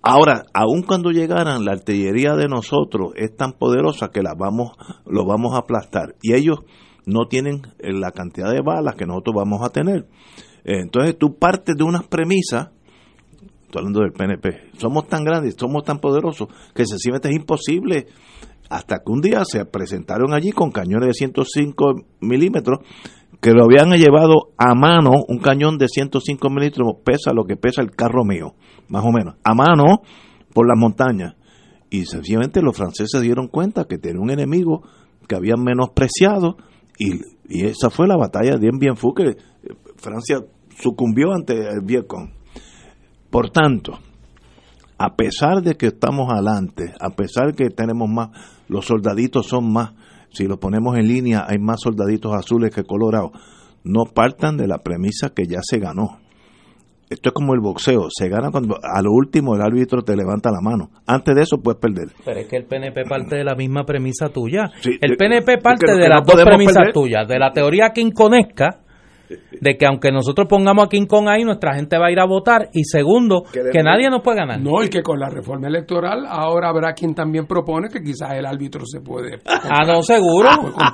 Ahora, aun cuando llegaran, la artillería de nosotros es tan poderosa que los vamos a aplastar. Y ellos no tienen la cantidad de balas que nosotros vamos a tener. Entonces tú partes de unas premisas, estoy hablando del PNP, somos tan grandes, somos tan poderosos, que sencillamente es imposible, hasta que un día se presentaron allí con cañones de 105 milímetros, que lo habían llevado a mano. Un cañón de 105 milímetros pesa lo que pesa el carro mío, más o menos, a mano por las montañas, y sencillamente los franceses dieron cuenta que tenían un enemigo que habían menospreciado, y esa fue la batalla de Dien Bien Phu, que Francia sucumbió ante el Vietcong. Por tanto, a pesar de que estamos adelante, a pesar que tenemos más, los soldaditos son más, si los ponemos en línea hay más soldaditos azules que colorados, no partan de la premisa que ya se ganó. Esto es como el boxeo, se gana cuando a lo último el árbitro te levanta la mano, antes de eso puedes perder. Pero es que el PNP parte de la misma premisa tuya, sí, el PNP parte es que de las no dos premisas perder. Tuyas, de la teoría quinconesca, de que aunque nosotros pongamos a King Kong ahí, nuestra gente va a ir a votar, y segundo, que nadie nos puede ganar. No, y que con la reforma electoral ahora habrá quien también propone que quizás el árbitro se puede comprar. Ah, no, seguro. Ah,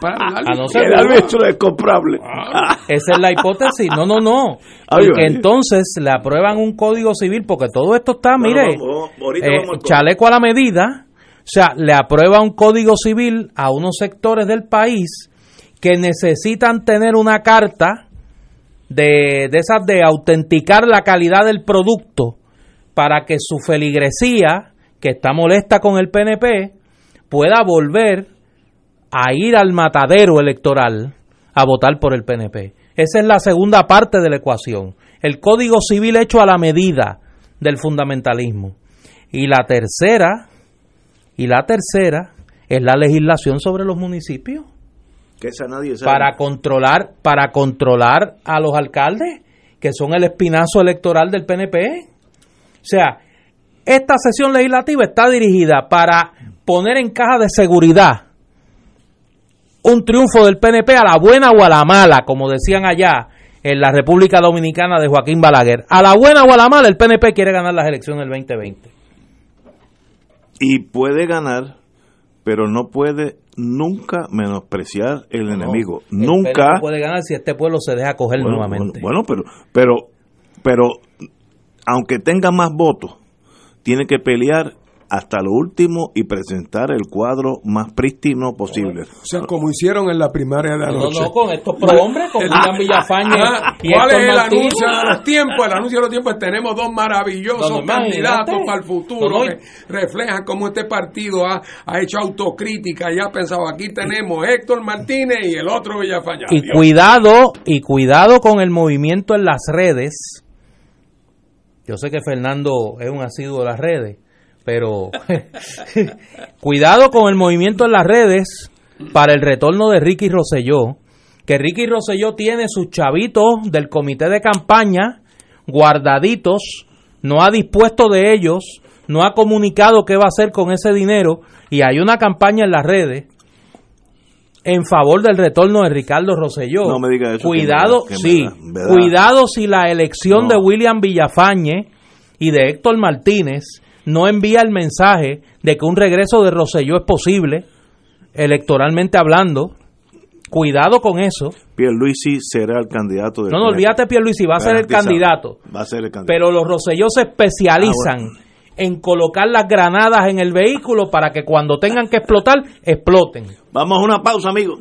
no, seguro. El árbitro es comprable. Ah. Esa es la hipótesis. No. Ay, entonces le aprueban un código civil, porque todo esto está, mire, chaleco a la medida. O sea, le aprueba un código civil a unos sectores del país que necesitan tener una carta de esas de autenticar la calidad del producto para que su feligresía, que está molesta con el PNP, pueda volver a ir al matadero electoral a votar por el PNP. Esa es la segunda parte de la ecuación, el código civil hecho a la medida del fundamentalismo. Y la tercera es la legislación sobre los municipios. Nadie sabe. Para controlar a los alcaldes, que son el espinazo electoral del PNP. O sea, esta sesión legislativa está dirigida para poner en caja de seguridad un triunfo del PNP a la buena o a la mala, como decían allá en la República Dominicana de Joaquín Balaguer. A la buena o a la mala, el PNP quiere ganar las elecciones del 2020. Y puede ganar, pero no puede nunca menospreciar el enemigo. Nunca. No puede ganar si este pueblo se deja coger nuevamente. Bueno, pero aunque tenga más votos, tiene que pelear hasta lo último y presentar el cuadro más prístino posible. O sea, como hicieron en la primaria de anoche. No, con estos prohombres, con William Villafañe y ¿cuál Héctor es el Martín? Anuncio de los tiempos? El anuncio de los tiempos es: tenemos dos maravillosos candidatos para el futuro que reflejan cómo este partido ha hecho autocrítica y ha pensado, aquí tenemos Héctor Martínez y el otro Villafañe. Y cuidado con el movimiento en las redes. Yo sé que Fernando es un asiduo de las redes, pero cuidado con el movimiento en las redes para el retorno de Ricky Rosselló, que Ricky Rosselló tiene sus chavitos del comité de campaña guardaditos, no ha dispuesto de ellos, no ha comunicado qué va a hacer con ese dinero, y hay una campaña en las redes en favor del retorno de Ricardo Rosselló. No me diga eso. Cuidado, cuidado si la elección de William Villafañe y de Héctor Martínez no envía el mensaje de que un regreso de Rosselló es posible, electoralmente hablando. Cuidado con eso. Pierluisi será el candidato. No, olvídate, Pierluisi va a ser el candidato. Va a ser el candidato. Pero los Rosselló se especializan en colocar las granadas en el vehículo para que cuando tengan que explotar, exploten. Vamos a una pausa, amigos.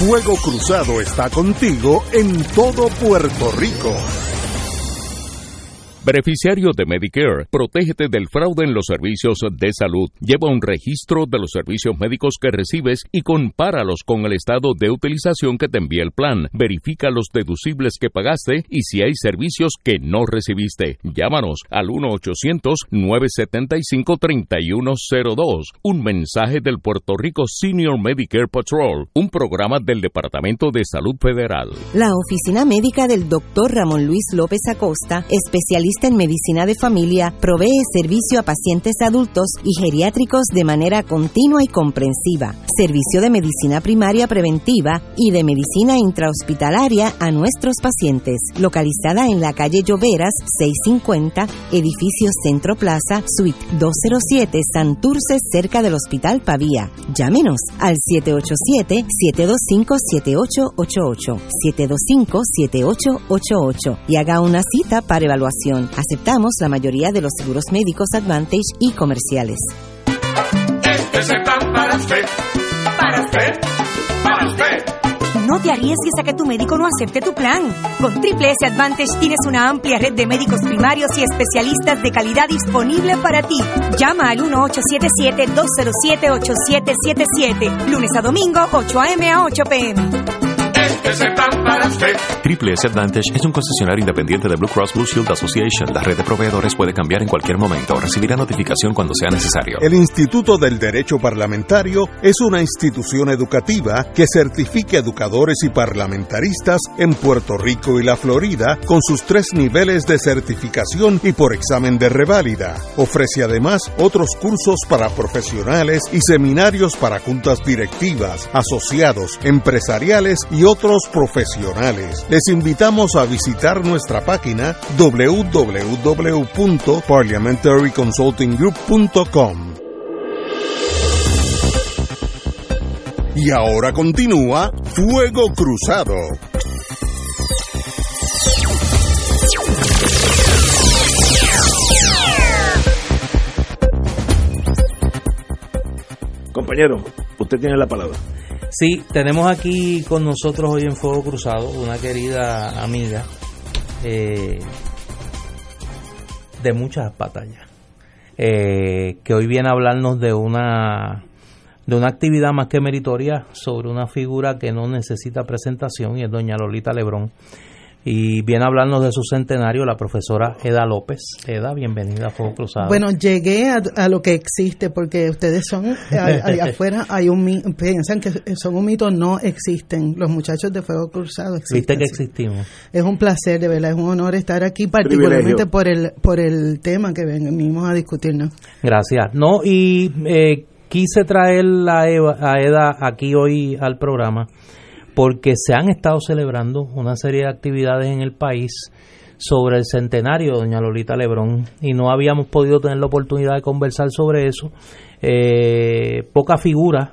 Fuego Cruzado está contigo en todo Puerto Rico. Beneficiario de Medicare, protégete del fraude en los servicios de salud. Lleva un registro de los servicios médicos que recibes y compáralos con el estado de utilización que te envía el plan. Verifica los deducibles que pagaste y si hay servicios que no recibiste. Llámanos al 1-800-975-3102. Un mensaje del Puerto Rico Senior Medicare Patrol, un programa del Departamento de Salud Federal. La oficina médica del Dr. Ramón Luis López Acosta, especialista en medicina de familia, provee servicio a pacientes adultos y geriátricos de manera continua y comprensiva, servicio de medicina primaria preventiva y de medicina intrahospitalaria a nuestros pacientes, localizada en la calle Lloveras 650, edificio Centro Plaza, suite 207, Santurce, cerca del Hospital Pavía. Llámenos al 787-725-7888, 725-7888 y haga una cita para evaluación. Aceptamos la mayoría de los seguros médicos Advantage y comerciales. Este es el plan para usted, para usted, para usted. No No te arriesgues a que tu médico no acepte tu plan. Con Triple S Advantage tienes una amplia red de médicos primarios y especialistas de calidad disponible para ti. Llama al 1-877-207-8777. Lunes a domingo, 8 a.m. a 8 p.m. Triple S Advantage es un concesionario independiente de Blue Cross Blue Shield Association. La red de proveedores puede cambiar en cualquier momento. Recibirá notificación cuando sea necesario. El Instituto del Derecho Parlamentario es una institución educativa que certifica educadores y parlamentaristas en Puerto Rico y la Florida con sus 3 niveles de certificación y por examen de reválida. Ofrece además otros cursos para profesionales y seminarios para juntas directivas, asociados, empresariales y otros profesionales. Les invitamos a visitar nuestra página www.parliamentaryconsultinggroup.com. Y ahora continúa Fuego Cruzado. Compañero, usted tiene la palabra. Sí, tenemos aquí con nosotros hoy en Fuego Cruzado una querida amiga de muchas batallas, que hoy viene a hablarnos de una actividad más que meritoria sobre una figura que no necesita presentación, y es doña Lolita Lebrón. Y viene a hablarnos de su centenario la profesora Eda López. Eda, bienvenida a Fuego Cruzado. Bueno, llegué a lo que existe, porque ustedes son, afuera hay un mito, piensan que son un mito, no existen. Los muchachos de Fuego Cruzado existen. Viste que existimos. Es un placer, de verdad, es un honor estar aquí, particularmente privilegio por el tema que venimos a discutirnos. Gracias. No, y quise traer a Eda aquí hoy al programa, porque se han estado celebrando una serie de actividades en el país sobre el centenario de doña Lolita Lebrón, y no habíamos podido tener la oportunidad de conversar sobre eso. Pocas figuras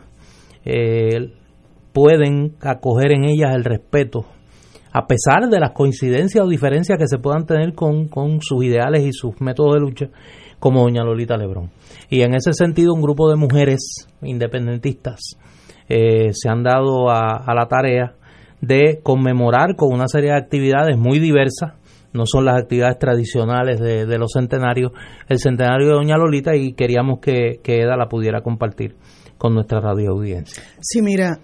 pueden acoger en ellas el respeto, a pesar de las coincidencias o diferencias que se puedan tener con sus ideales y sus métodos de lucha, como doña Lolita Lebrón. Y en ese sentido, un grupo de mujeres independentistas se han dado a la tarea de conmemorar con una serie de actividades muy diversas. No son las actividades tradicionales de los centenarios, el centenario de doña Lolita, y queríamos que Eda la pudiera compartir con nuestra radio audiencia. Sí, mira,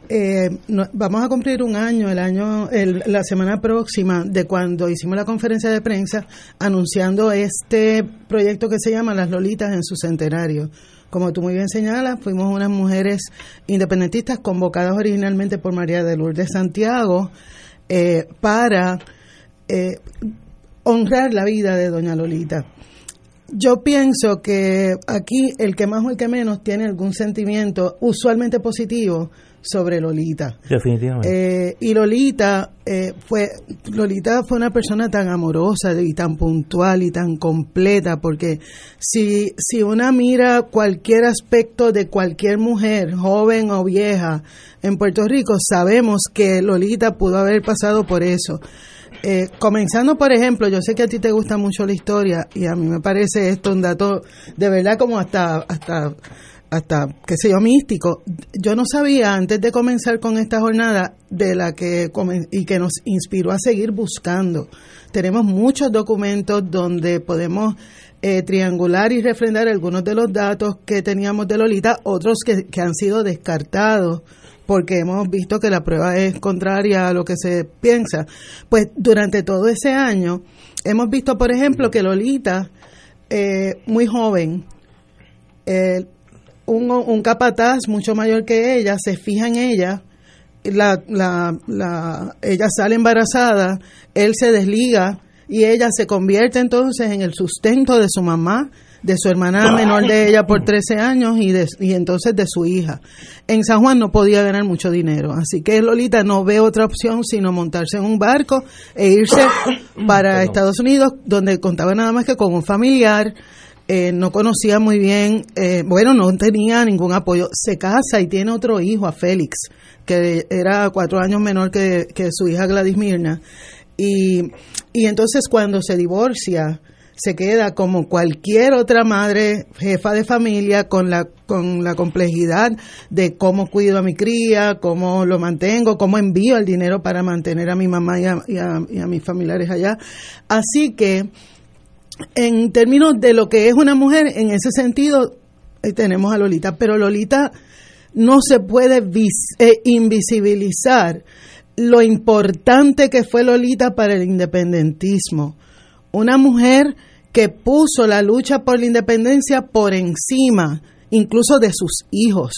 vamos a cumplir un año, la semana próxima, de cuando hicimos la conferencia de prensa anunciando este proyecto que se llama Las Lolitas en su centenario. Como tú muy bien señalas, fuimos unas mujeres independentistas convocadas originalmente por María de Lourdes Santiago para honrar la vida de doña Lolita. Yo pienso que aquí el que más o el que menos tiene algún sentimiento usualmente positivo sobre Lolita. Definitivamente. Y Lolita fue una persona tan amorosa y tan puntual y tan completa, porque si una mira cualquier aspecto de cualquier mujer, joven o vieja, en Puerto Rico, sabemos que Lolita pudo haber pasado por eso. Comenzando, por ejemplo, yo sé que a ti te gusta mucho la historia, y a mí me parece esto un dato de verdad como hasta qué sé yo, místico. Yo no sabía antes de comenzar con esta jornada de la que nos inspiró a seguir buscando. Tenemos muchos documentos donde podemos triangular y refrendar algunos de los datos que teníamos de Lolita, otros que han sido descartados, porque hemos visto que la prueba es contraria a lo que se piensa. Pues durante todo ese año hemos visto, por ejemplo, que Lolita, muy joven, un capataz mucho mayor que ella, se fija en ella, ella sale embarazada, él se desliga y ella se convierte entonces en el sustento de su mamá, de su hermana menor de ella por 13 años y entonces de su hija. En San Juan no podía ganar mucho dinero, así que Lolita no ve otra opción sino montarse en un barco e irse para Estados Unidos, donde contaba nada más que con un familiar. No conocía muy bien, no tenía ningún apoyo. Se casa y tiene otro hijo, a Félix, que era 4 años menor que su hija Gladys Mirna. Y entonces cuando se divorcia, se queda como cualquier otra madre, jefa de familia, con la complejidad de cómo cuido a mi cría, cómo lo mantengo, cómo envío el dinero para mantener a mi mamá y a mis familiares allá. Así que, en términos de lo que es una mujer, en ese sentido, tenemos a Lolita, pero Lolita no se puede invisibilizar lo importante que fue Lolita para el independentismo. Una mujer que puso la lucha por la independencia por encima, incluso de sus hijos,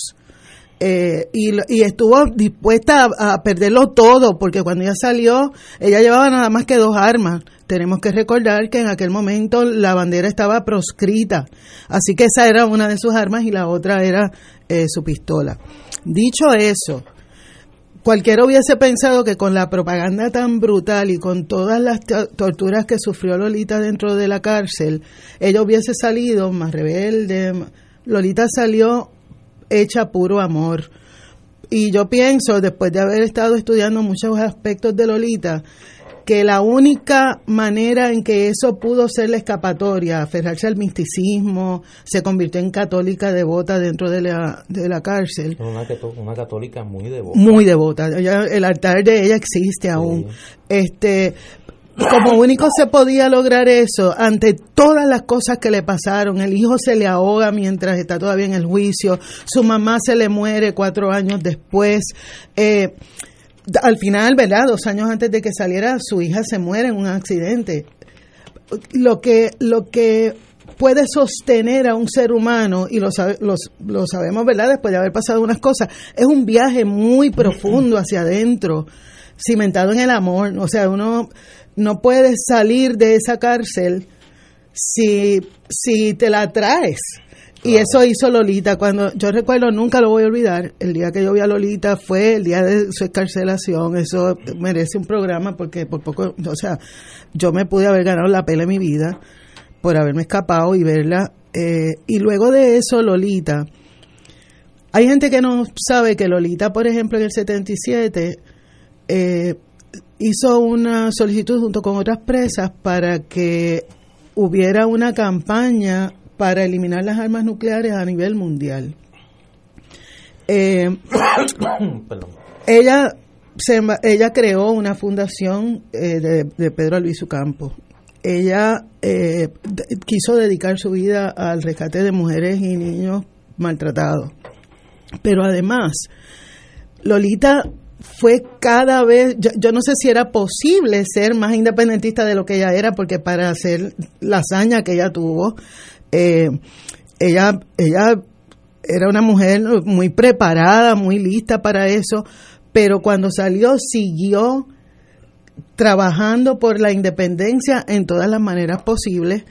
y estuvo dispuesta a perderlo todo, porque cuando ella salió, ella llevaba nada más que 2 armas. Tenemos que recordar que en aquel momento la bandera estaba proscrita, así que esa era una de sus armas y la otra era su pistola. Dicho eso, cualquiera hubiese pensado que con la propaganda tan brutal y con todas las torturas que sufrió Lolita dentro de la cárcel, ella hubiese salido más rebelde. Lolita salió hecha puro amor. Y yo pienso, después de haber estado estudiando muchos aspectos de Lolita, que la única manera en que eso pudo ser la escapatoria, aferrarse al misticismo, se convirtió en católica devota dentro de la cárcel. Una católica muy devota. Muy devota. El altar de ella existe aún. Sí. Como único se podía lograr eso, ante todas las cosas que le pasaron, el hijo se le ahoga mientras está todavía en el juicio, su mamá se le muere 4 años después, al final, ¿verdad? 2 años antes de que saliera, su hija se muere en un accidente. Lo que puede sostener a un ser humano, y lo sabemos, ¿verdad? Después de haber pasado unas cosas, es un viaje muy profundo hacia adentro, cimentado en el amor. O sea, uno no puedes salir de esa cárcel si te la traes. Y eso hizo Lolita. Cuando yo recuerdo, nunca lo voy a olvidar, el día que yo vi a Lolita fue el día de su excarcelación. Eso merece un programa, porque por poco, o sea, yo me pude haber ganado la pela en mi vida por haberme escapado y verla. Y luego de eso, Lolita, hay gente que no sabe que Lolita, por ejemplo, en el 77, hizo una solicitud junto con otras presas para que hubiera una campaña para eliminar las armas nucleares a nivel mundial. Ella creó una fundación de Pedro Albizu Campos. Ella quiso dedicar su vida al rescate de mujeres y niños maltratados. Pero además, Lolita fue cada vez, yo no sé si era posible ser más independentista de lo que ella era, porque para hacer la hazaña que ella tuvo, ella era una mujer muy preparada, muy lista para eso, pero cuando salió siguió trabajando por la independencia en todas las maneras posibles.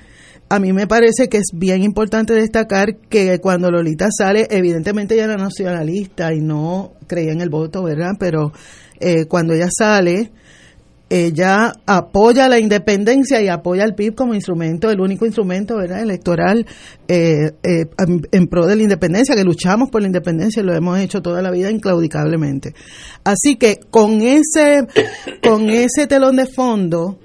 A mí me parece que es bien importante destacar que cuando Lolita sale, evidentemente ella era nacionalista y no creía en el voto, ¿verdad? Pero cuando ella sale, ella apoya la independencia y apoya al PIB como instrumento, el único instrumento, ¿verdad?, electoral en pro de la independencia, que luchamos por la independencia y lo hemos hecho toda la vida inclaudicablemente. Así que con ese telón de fondo,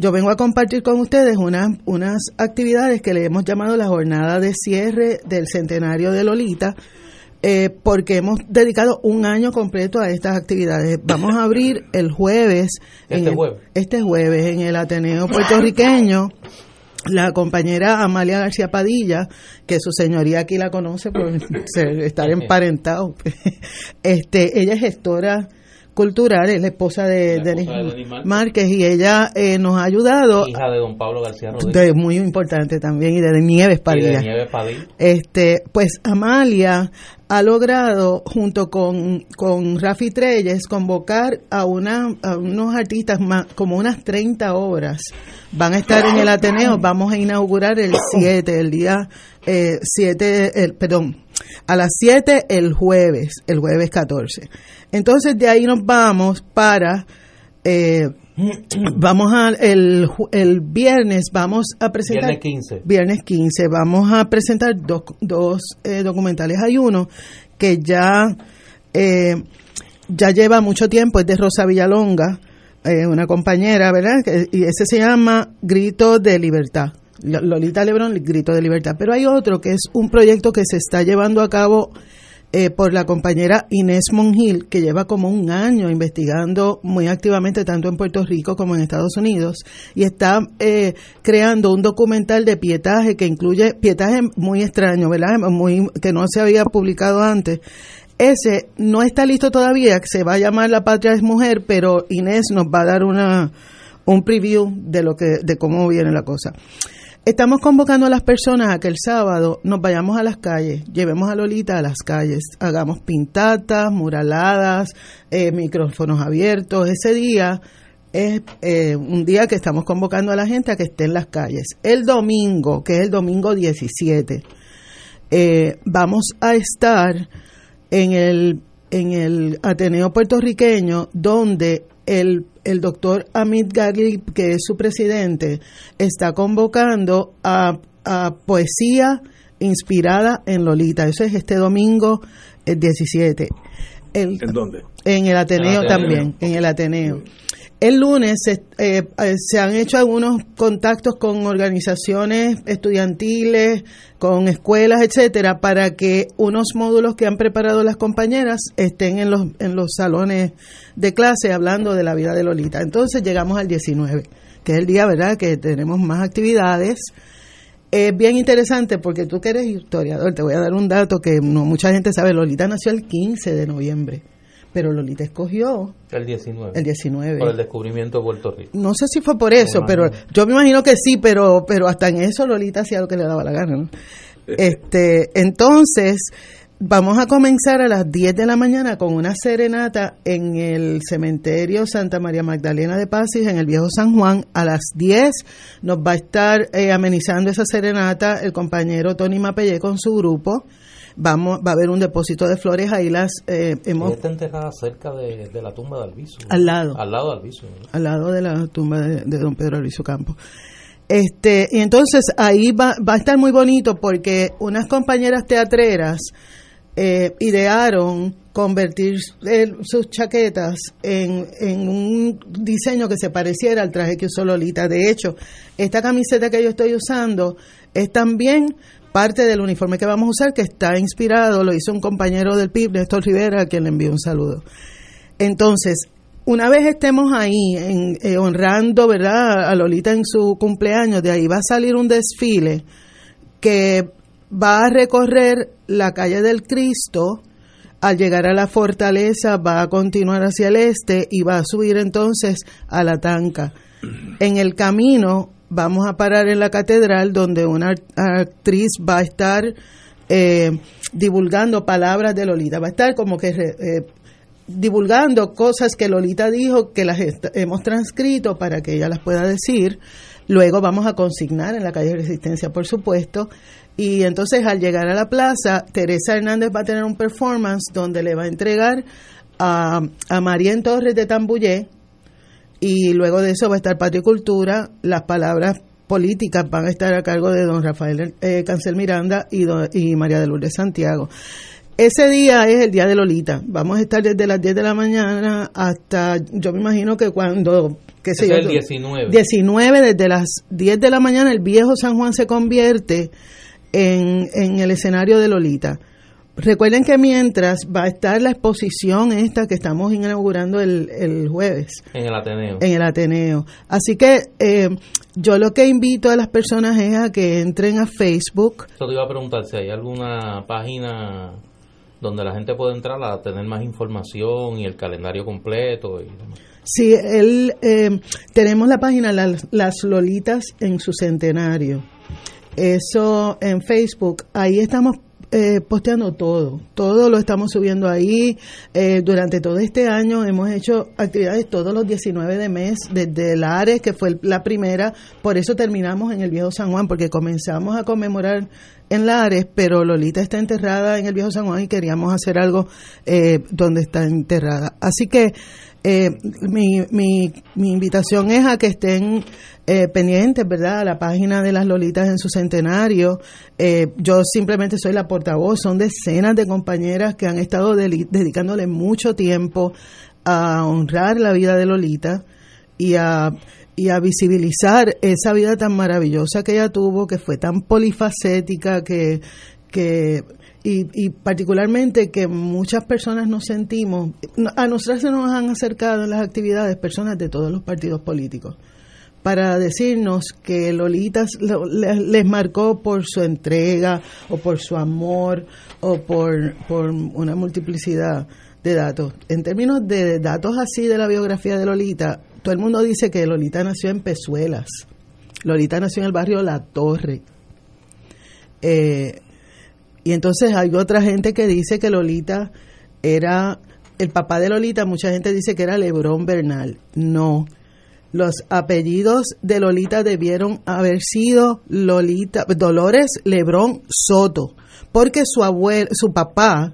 yo vengo a compartir con ustedes unas actividades que le hemos llamado la jornada de cierre del centenario de Lolita, porque hemos dedicado 1 año completo a estas actividades. Vamos a abrir el jueves, este jueves en el Ateneo Puertorriqueño. La compañera Amalia García Padilla, que su señoría aquí la conoce por estar emparentado, ella es gestora cultural, es la esposa de Denis Márquez, y ella nos ha ayudado. Hija de don Pablo García Rodríguez. Muy importante también, y de Nieves Padilla. Pues Amalia ha logrado, junto con Rafi Treyes, convocar a unos artistas más, como unas 30 obras. Van a estar en el Ateneo, vamos a inaugurar a las 7 el jueves 14. Entonces de ahí nos vamos para, el viernes vamos a presentar. Viernes 15 vamos a presentar dos documentales. Hay uno que ya lleva mucho tiempo, es de Rosa Villalonga, una compañera, ¿verdad? Y ese se llama Grito de Libertad. Lolita Lebrón, grito de libertad. Pero hay otro que es un proyecto que se está llevando a cabo por la compañera Inés Monjil, que lleva como un año investigando muy activamente tanto en Puerto Rico como en Estados Unidos, y está creando un documental de pietaje que incluye pietaje muy extraño, ¿verdad? Que no se había publicado antes. Ese no está listo todavía, se va a llamar La Patria es Mujer, pero Inés nos va a dar un preview de cómo viene la cosa. Estamos convocando a las personas a que el sábado nos vayamos a las calles, llevemos a Lolita a las calles, hagamos pintatas, muraladas, micrófonos abiertos. Ese día es un día que estamos convocando a la gente a que esté en las calles. El domingo, que es el domingo 17, vamos a estar en el Ateneo Puertorriqueño, donde el doctor Amit Gargi, que es su presidente, está convocando a poesía inspirada en Lolita. Eso es este domingo, el 17. ¿En dónde? En el Ateneo también, en el Ateneo. El lunes se han hecho algunos contactos con organizaciones estudiantiles, con escuelas, etcétera, para que unos módulos que han preparado las compañeras estén en los salones de clase hablando de la vida de Lolita. Entonces llegamos al 19, que es el día, ¿verdad?, que tenemos más actividades. Es bien interesante porque tú que eres historiador, te voy a dar un dato que no mucha gente sabe. Lolita nació el 15 de noviembre. Pero Lolita escogió el 19. El 19. Por el descubrimiento de Puerto Rico. No sé si fue por eso, pero yo me imagino que sí, pero hasta en eso Lolita hacía lo que le daba la gana, ¿no? Entonces, vamos a comenzar a las 10 de la mañana con una serenata en el cementerio Santa María Magdalena de Pacis, en el Viejo San Juan. A las 10 nos va a estar amenizando esa serenata el compañero Tony Mapelle con su grupo. Va a haber un depósito de flores, ahí las hemos... Está enterrada cerca de la tumba de Albizu. Al lado de Albizu, ¿no? Al lado de la tumba de don Pedro Albizu Campos. Y entonces ahí va a estar muy bonito porque unas compañeras teatreras idearon convertir sus chaquetas en un diseño que se pareciera al traje que usó Lolita. De hecho, esta camiseta que yo estoy usando es también parte del uniforme que vamos a usar, que está inspirado, lo hizo un compañero del PIB, Néstor Rivera, a quien le envío un saludo. Entonces, una vez estemos ahí honrando, ¿verdad?, a Lolita en su cumpleaños, de ahí va a salir un desfile que va a recorrer la calle del Cristo. Al llegar a la fortaleza va a continuar hacia el este y va a subir entonces a la Tanca. En el camino vamos a parar en la catedral, donde una actriz va a estar divulgando palabras de Lolita. Va a estar como que divulgando cosas que Lolita dijo, que las hemos transcrito para que ella las pueda decir. Luego vamos a consignar en la calle de Resistencia, por supuesto. Y entonces, al llegar a la plaza, Teresa Hernández va a tener un performance donde le va a entregar a Marien Torres de Tambullé. Y luego de eso va a estar Patio y Cultura. Las palabras políticas van a estar a cargo de don Rafael Cancel Miranda y María de Lourdes Santiago. Ese día es el día de Lolita. Vamos a estar desde las 10 de la mañana hasta, yo me imagino que cuando... el 19. 19, desde las 10 de la mañana, el Viejo San Juan se convierte en el escenario de Lolita. Recuerden que mientras va a estar la exposición esta que estamos inaugurando el jueves. En el Ateneo. Así que yo lo que invito a las personas es a que entren a Facebook. Yo te iba a preguntar si hay alguna página donde la gente puede entrar a tener más información y el calendario completo y demás. Sí, tenemos la página Las Lolitas en su centenario. Eso en Facebook, ahí estamos posteando todo lo estamos subiendo ahí. Durante todo este año hemos hecho actividades todos los 19 de mes, desde Lares, que fue la primera, por eso terminamos en el Viejo San Juan, porque comenzamos a conmemorar en Lares, pero Lolita está enterrada en el Viejo San Juan y queríamos hacer algo donde está enterrada. Así que mi invitación es a que estén pendientes, ¿verdad?, a la página de Las Lolitas en su centenario. Yo simplemente soy la portavoz, son decenas de compañeras que han estado dedicándole mucho tiempo a honrar la vida de Lolita y a y a visibilizar esa vida tan maravillosa que ella tuvo, que fue tan polifacética, y particularmente que muchas personas nos sentimos, a nosotras se nos han acercado en las actividades personas de todos los partidos políticos para decirnos que Lolita les marcó por su entrega o por su amor o por una multiplicidad de datos. En términos de datos así de la biografía de Lolita, todo el mundo dice que Lolita nació en Pezuelas, Lolita nació en el barrio La Torre, y entonces hay otra gente que dice que Lolita era, el papá de Lolita, mucha gente dice que era Lebrón Bernal. No, los apellidos de Lolita debieron haber sido Lolita Dolores Lebrón Soto, porque su papá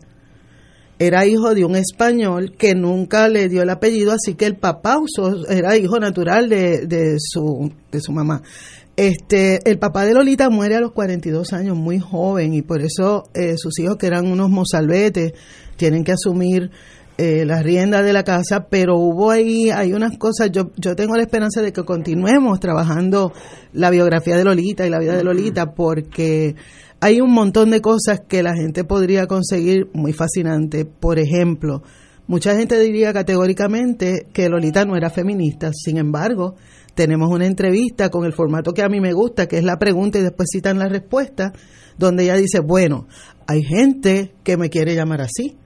era hijo de un español que nunca le dio el apellido, así que el papá era hijo natural de su mamá. El papá de Lolita muere a los 42 años, muy joven, y por eso sus hijos, que eran unos mozalbetes, tienen que asumir la rienda de la casa, pero hay unas cosas, yo tengo la esperanza de que continuemos trabajando la biografía de Lolita y la vida de Lolita, porque hay un montón de cosas que la gente podría conseguir muy fascinante. Por ejemplo, mucha gente diría categóricamente que Lolita no era feminista, sin embargo, tenemos una entrevista con el formato que a mí me gusta, que es la pregunta y después citan la respuesta, donde ella dice, bueno, hay gente que me quiere llamar así,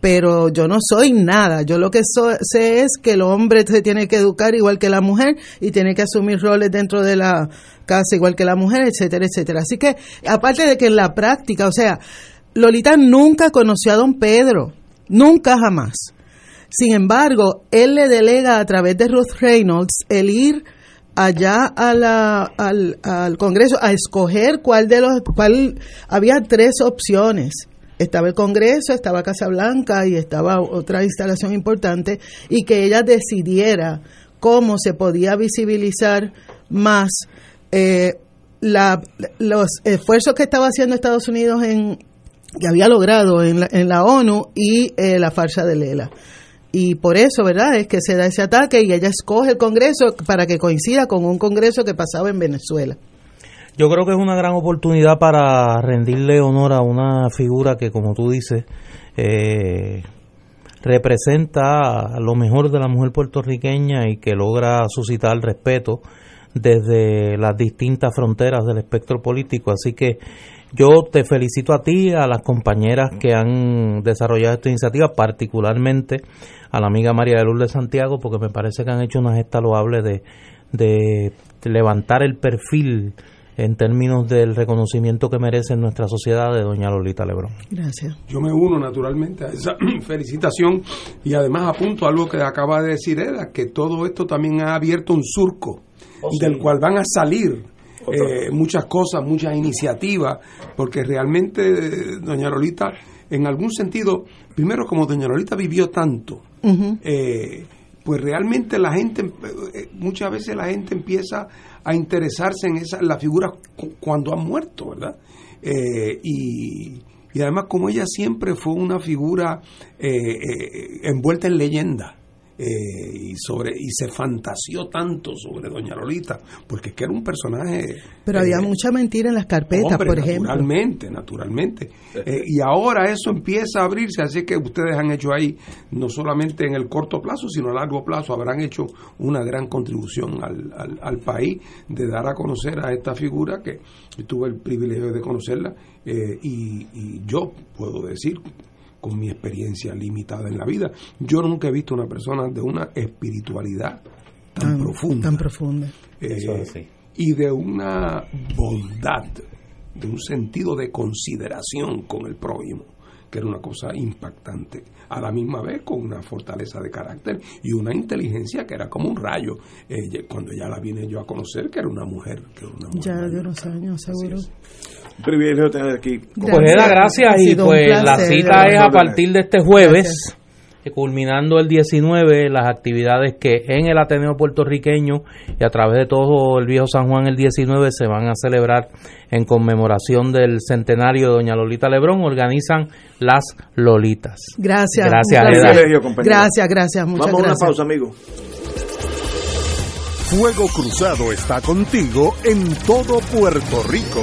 pero yo no soy nada. Yo lo que sé es que el hombre se tiene que educar igual que la mujer y tiene que asumir roles dentro de la casa igual que la mujer, etcétera, etcétera. Así que, aparte de que en la práctica, o sea, Lolita nunca conoció a don Pedro, nunca jamás. Sin embargo, él le delega a través de Ruth Reynolds el ir allá al Congreso a escoger cuál había tres opciones. Estaba el Congreso, estaba Casablanca y estaba otra instalación importante, y que ella decidiera cómo se podía visibilizar más los esfuerzos que estaba haciendo Estados Unidos que había logrado en la ONU y la farsa de Lela. Y por eso, ¿verdad?, es que se da ese ataque y ella escoge el Congreso para que coincida con un Congreso que pasaba en Venezuela. Yo creo que es una gran oportunidad para rendirle honor a una figura que, como tú dices, representa lo mejor de la mujer puertorriqueña y que logra suscitar respeto desde las distintas fronteras del espectro político. Así que yo te felicito a ti, a las compañeras que han desarrollado esta iniciativa, particularmente a la amiga María de Lourdes Santiago, porque me parece que han hecho una gesta loable de levantar el perfil en términos del reconocimiento que merece en nuestra sociedad de doña Lolita Lebrón. Gracias. Yo me uno naturalmente a esa felicitación y además apunto a algo que acaba de decir Eda, que todo esto también ha abierto un surco del cual van a salir muchas cosas, muchas iniciativas, porque realmente doña Lolita, en algún sentido, primero, como doña Lolita vivió tanto, uh-huh, pues realmente la gente, muchas veces la gente empieza a interesarse en las figuras cuando han muerto, ¿verdad? Y además, como ella siempre fue una figura envuelta en leyenda, y se fantaseó tanto sobre doña Lolita, porque es que era un personaje, pero había mucha mentira en las carpetas, hombre, por ejemplo, naturalmente y ahora eso empieza a abrirse, así que ustedes han hecho ahí, no solamente en el corto plazo sino a largo plazo, habrán hecho una gran contribución al país de dar a conocer a esta figura que yo tuve el privilegio de conocerla, y yo puedo decir, con mi experiencia limitada en la vida, yo nunca he visto una persona de una espiritualidad tan profunda. Tan profunda. Y de una bondad, de un sentido de consideración con el prójimo, que era una cosa impactante. A la misma vez, con una fortaleza de carácter y una inteligencia que era como un rayo. Cuando ya la vine yo a conocer, que era una mujer. Ya de unos años, seguro. Un privilegio tener aquí. Pues era, gracias. Y pues la cita es a partir de este jueves, culminando el 19, las actividades que en el Ateneo Puertorriqueño y a través de todo el Viejo San Juan el 19 se van a celebrar en conmemoración del centenario de doña Lolita Lebrón. Organizan las Lolitas. Gracias. Gracias, Eda. Gracias, muchas gracias. Vamos a una pausa, amigos. Fuego Cruzado está contigo en todo Puerto Rico.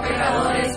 pecadores,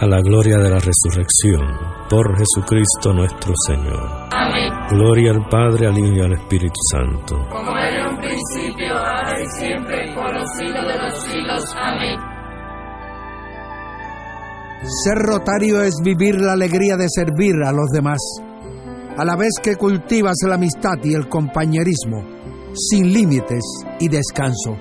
a la gloria de la resurrección, por Jesucristo nuestro Señor. Amén. Gloria al Padre, al Hijo y al Espíritu Santo. Como era en un principio, ahora y siempre, por los siglos de los siglos. Amén. Ser rotario es vivir la alegría de servir a los demás, a la vez que cultivas la amistad y el compañerismo, sin límites y descanso.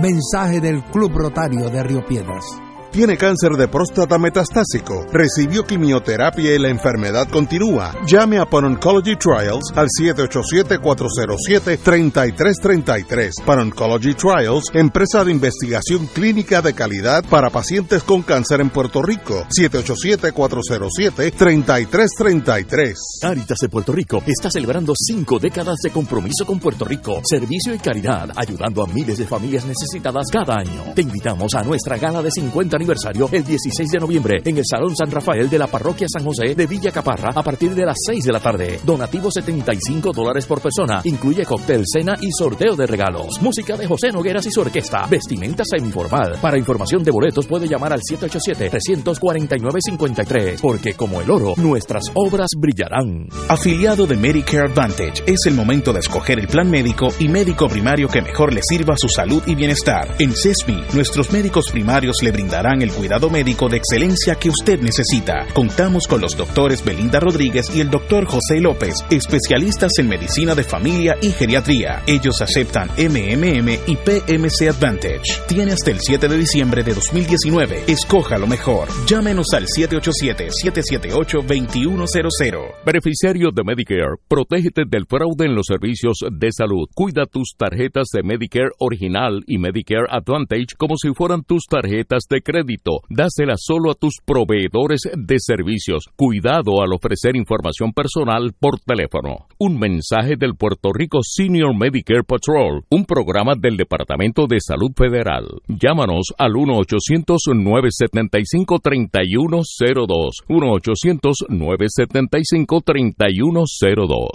Mensaje del Club Rotario de Río Piedras. Tiene cáncer de próstata metastásico, recibió quimioterapia y la enfermedad continúa. Llame a Pan Oncology Trials al 787-407-3333. Pan Oncology Trials, empresa de investigación clínica de calidad para pacientes con cáncer en Puerto Rico. 787-407-3333. Cáritas de Puerto Rico está celebrando 5 décadas de compromiso con Puerto Rico, servicio y caridad, ayudando a miles de familias necesitadas cada año. Te invitamos a nuestra gala de 50 aniversario el 16 de noviembre en el Salón San Rafael de la Parroquia San José de Villa Caparra a partir de las 6 de la tarde. Donativo $75 por persona. Incluye cóctel, cena y sorteo de regalos. Música de José Nogueras y su orquesta. Vestimenta semiformal. Para información de boletos puede llamar al 787-349-53, porque como el oro, nuestras obras brillarán. Afiliado de Medicare Advantage, es el momento de escoger el plan médico y médico primario que mejor le sirva a su salud y bienestar. En CESMI, nuestros médicos primarios le brindarán el cuidado médico de excelencia que usted necesita. Contamos con los doctores Belinda Rodríguez y el doctor José López, especialistas en medicina de familia y geriatría. Ellos aceptan MMM y PMC Advantage. Tiene hasta el 7 de diciembre de 2019. Escoja lo mejor. Llámenos al 787-778-2100. Beneficiario de Medicare, protégete del fraude en los servicios de salud. Cuida tus tarjetas de Medicare Original y Medicare Advantage como si fueran tus tarjetas de crédito. Dáselas solo a tus proveedores de servicios. Cuidado al ofrecer información personal por teléfono. Un mensaje del Puerto Rico Senior Medicare Patrol, un programa del Departamento de Salud Federal. Llámanos al 1-800-975-3102. 1-800-975-3102.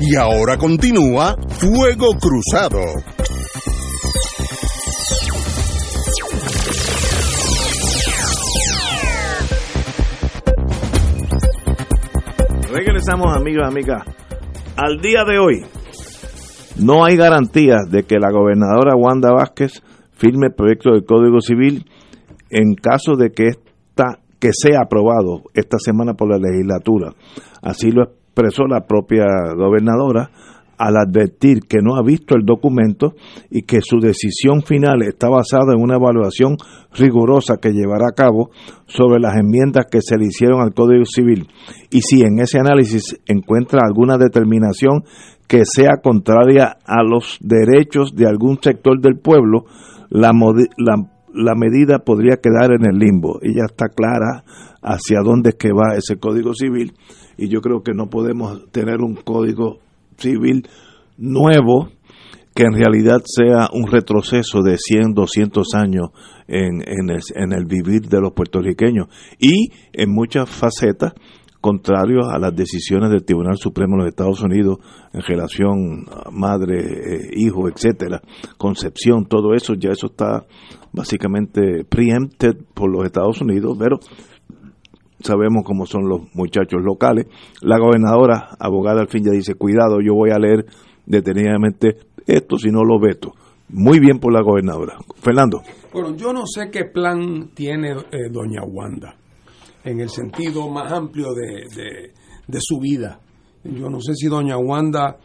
Y ahora continúa Fuego Cruzado. Regresamos, amigos, amigas. Al día de hoy, no hay garantías de que la gobernadora Wanda Vázquez firme el proyecto del Código Civil en caso de que sea aprobado esta semana por la legislatura. Así lo expresó la propia gobernadora al advertir que no ha visto el documento y que su decisión final está basada en una evaluación rigurosa que llevará a cabo sobre las enmiendas que se le hicieron al Código Civil, y si en ese análisis encuentra alguna determinación que sea contraria a los derechos de algún sector del pueblo, la medida podría quedar en el limbo. Y ya está clara hacia dónde es que va ese Código Civil, y yo creo que no podemos tener un Código Civil nuevo que en realidad sea un retroceso de 100, 200 años en el vivir de los puertorriqueños, y en muchas facetas contrarios a las decisiones del Tribunal Supremo de los Estados Unidos en relación a madre, hijo, etcétera, concepción, todo eso, ya eso está básicamente preempted por los Estados Unidos, pero sabemos cómo son los muchachos locales. La gobernadora, abogada, al fin ya dice, cuidado, yo voy a leer detenidamente esto, si no lo veto. Muy bien por la gobernadora. Fernando. Bueno, yo no sé qué plan tiene doña Wanda, en el sentido más amplio de su vida. Yo no sé si doña Wanda,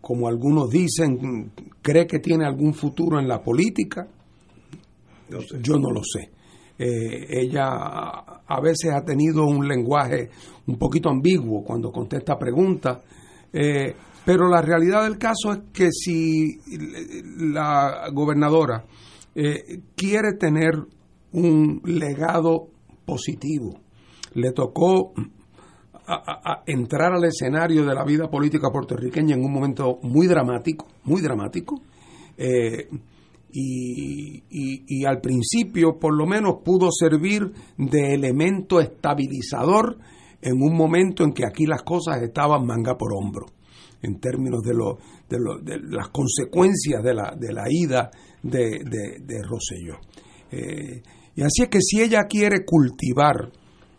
como algunos dicen, cree que tiene algún futuro en la política. No sé. Yo no lo sé. Ella a veces ha tenido un lenguaje un poquito ambiguo cuando contesta preguntas, pero la realidad del caso es que si la gobernadora quiere tener un legado positivo, le tocó a entrar al escenario de la vida política puertorriqueña en un momento muy dramático, y al principio por lo menos pudo servir de elemento estabilizador en un momento en que aquí las cosas estaban manga por hombro en términos de las consecuencias de la ida de Rosselló, y así es que si ella quiere cultivar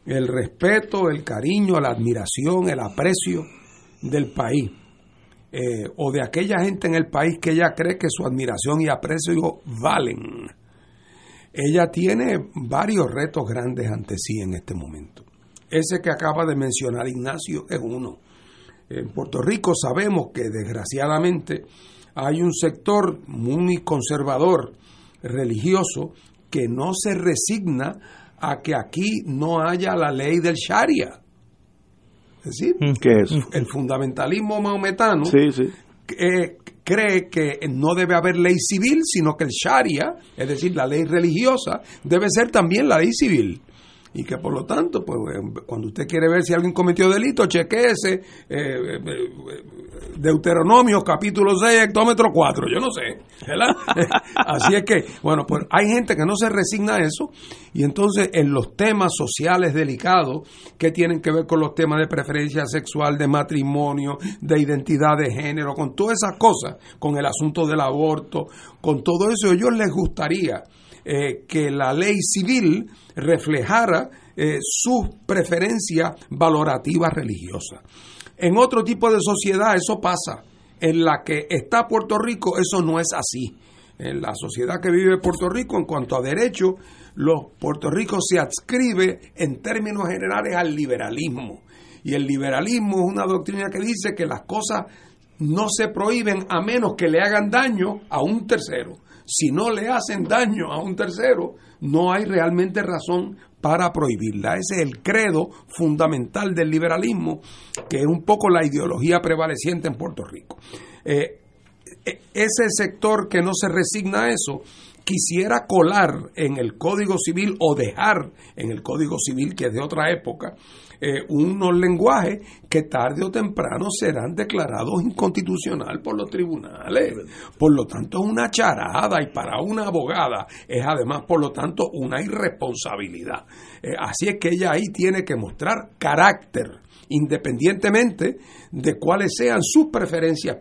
el respeto, el cariño, la admiración, el aprecio del país, o de aquella gente en el país que ella cree que su admiración y aprecio valen, ella tiene varios retos grandes ante sí en este momento. Ese que acaba de mencionar Ignacio es uno. En Puerto Rico sabemos que desgraciadamente hay un sector muy conservador, religioso, que no se resigna a que aquí no haya la ley del Sharia. Es decir, ¿qué es? El fundamentalismo maometano, sí. Cree que no debe haber ley civil, sino que el Sharia, es decir, la ley religiosa, debe ser también la ley civil. Y que por lo tanto, pues, cuando usted quiere ver si alguien cometió delito, chequéese Deuteronomio capítulo 6, hectómetro 4, yo no sé, ¿verdad? Así es que, bueno, pues hay gente que no se resigna a eso, y entonces en los temas sociales delicados que tienen que ver con los temas de preferencia sexual, de matrimonio, de identidad de género, con todas esas cosas, con el asunto del aborto, con todo eso, a ellos les gustaría que la ley civil reflejara sus preferencias valorativas religiosas. En otro tipo de sociedad eso pasa. En la que está Puerto Rico eso no es así. En la sociedad que vive Puerto Rico, en cuanto a derecho, Puerto Rico se adscribe en términos generales al liberalismo. Y el liberalismo es una doctrina que dice que las cosas no se prohíben a menos que le hagan daño a un tercero. Si no le hacen daño a un tercero, no hay realmente razón para prohibirla. Ese es el credo fundamental del liberalismo, que es un poco la ideología prevaleciente en Puerto Rico. Ese sector que no se resigna a eso quisiera colar en el Código Civil, o dejar en el Código Civil, que es de otra época, unos lenguajes que tarde o temprano serán declarados inconstitucionales por los tribunales. Por lo tanto, es una charada, y para una abogada es además, por lo tanto, una irresponsabilidad. Así es que ella ahí tiene que mostrar carácter, independientemente de cuáles sean sus preferencias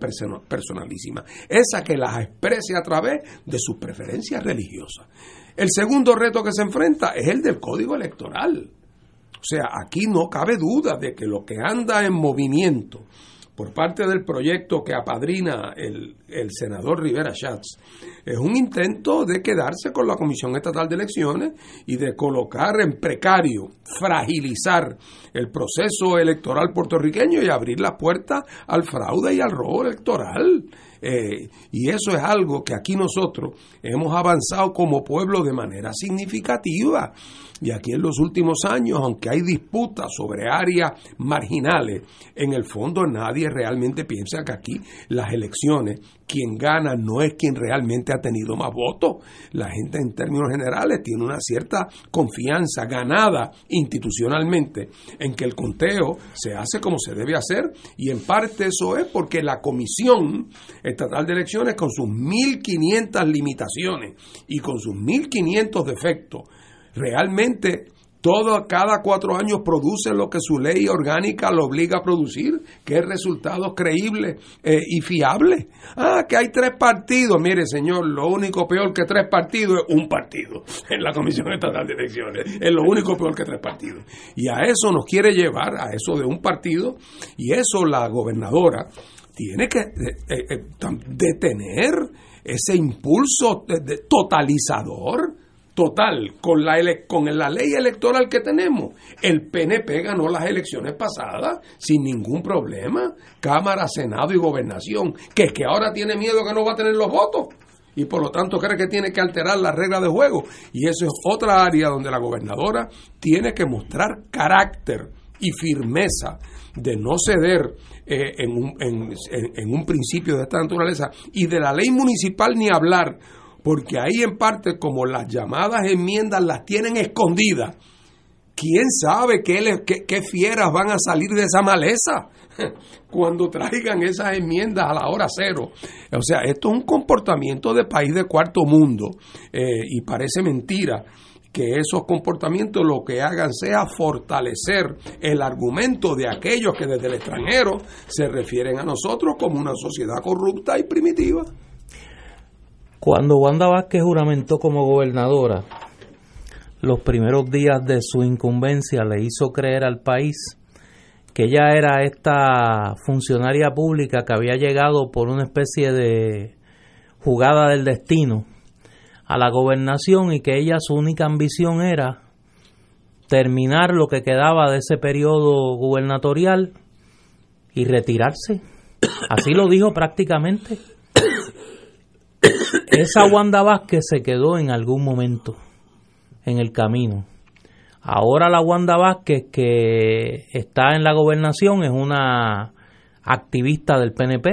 personalísimas. Esa que las exprese a través de sus preferencias religiosas. El segundo reto que se enfrenta es el del Código Electoral. O sea, aquí no cabe duda de que lo que anda en movimiento por parte del proyecto que apadrina el senador Rivera Schatz, es un intento de quedarse con la Comisión Estatal de Elecciones y de colocar en precario, fragilizar el proceso electoral puertorriqueño y abrir la puerta al fraude y al robo electoral. Y eso es algo que aquí nosotros hemos avanzado como pueblo de manera significativa. Y aquí en los últimos años, aunque hay disputas sobre áreas marginales, en el fondo nadie realmente piensa que aquí las elecciones, quien gana no es quien realmente ha tenido más votos. La gente en términos generales tiene una cierta confianza ganada institucionalmente en que el conteo se hace como se debe hacer, y en parte eso es porque la Comisión Estatal de Elecciones, con sus 1.500 limitaciones y con sus 1.500 defectos, realmente cada 4 años produce lo que su ley orgánica lo obliga a producir, que es resultados creíbles y fiables. Que hay 3 partidos. Mire, señor, lo único peor que 3 partidos es un partido en la Comisión Estatal de Elecciones. Es lo único peor que 3 partidos. Y a eso nos quiere llevar, a eso de un partido, y eso la gobernadora tiene que detener ese impulso totalizador. Total, con la ley electoral que tenemos, el PNP ganó las elecciones pasadas sin ningún problema, Cámara, Senado y Gobernación, que es que ahora tiene miedo que no va a tener los votos y por lo tanto cree que tiene que alterar las reglas de juego. Y eso es otra área donde la gobernadora tiene que mostrar carácter y firmeza de no ceder en un principio de esta naturaleza. Y de la ley municipal ni hablar, porque ahí en parte, como las llamadas enmiendas las tienen escondidas, ¿quién sabe qué fieras van a salir de esa maleza cuando traigan esas enmiendas a la hora cero? O sea, esto es un comportamiento de país de cuarto mundo, y parece mentira que esos comportamientos lo que hagan sea fortalecer el argumento de aquellos que desde el extranjero se refieren a nosotros como una sociedad corrupta y primitiva. Cuando Wanda Vázquez juramentó como gobernadora, los primeros días de su incumbencia le hizo creer al país que ella era esta funcionaria pública que había llegado por una especie de jugada del destino a la gobernación y que ella su única ambición era terminar lo que quedaba de ese periodo gubernatorial y retirarse. Así lo dijo prácticamente. Esa Wanda Vázquez se quedó en algún momento en el camino. Ahora la Wanda Vázquez que está en la gobernación es una activista del PNP,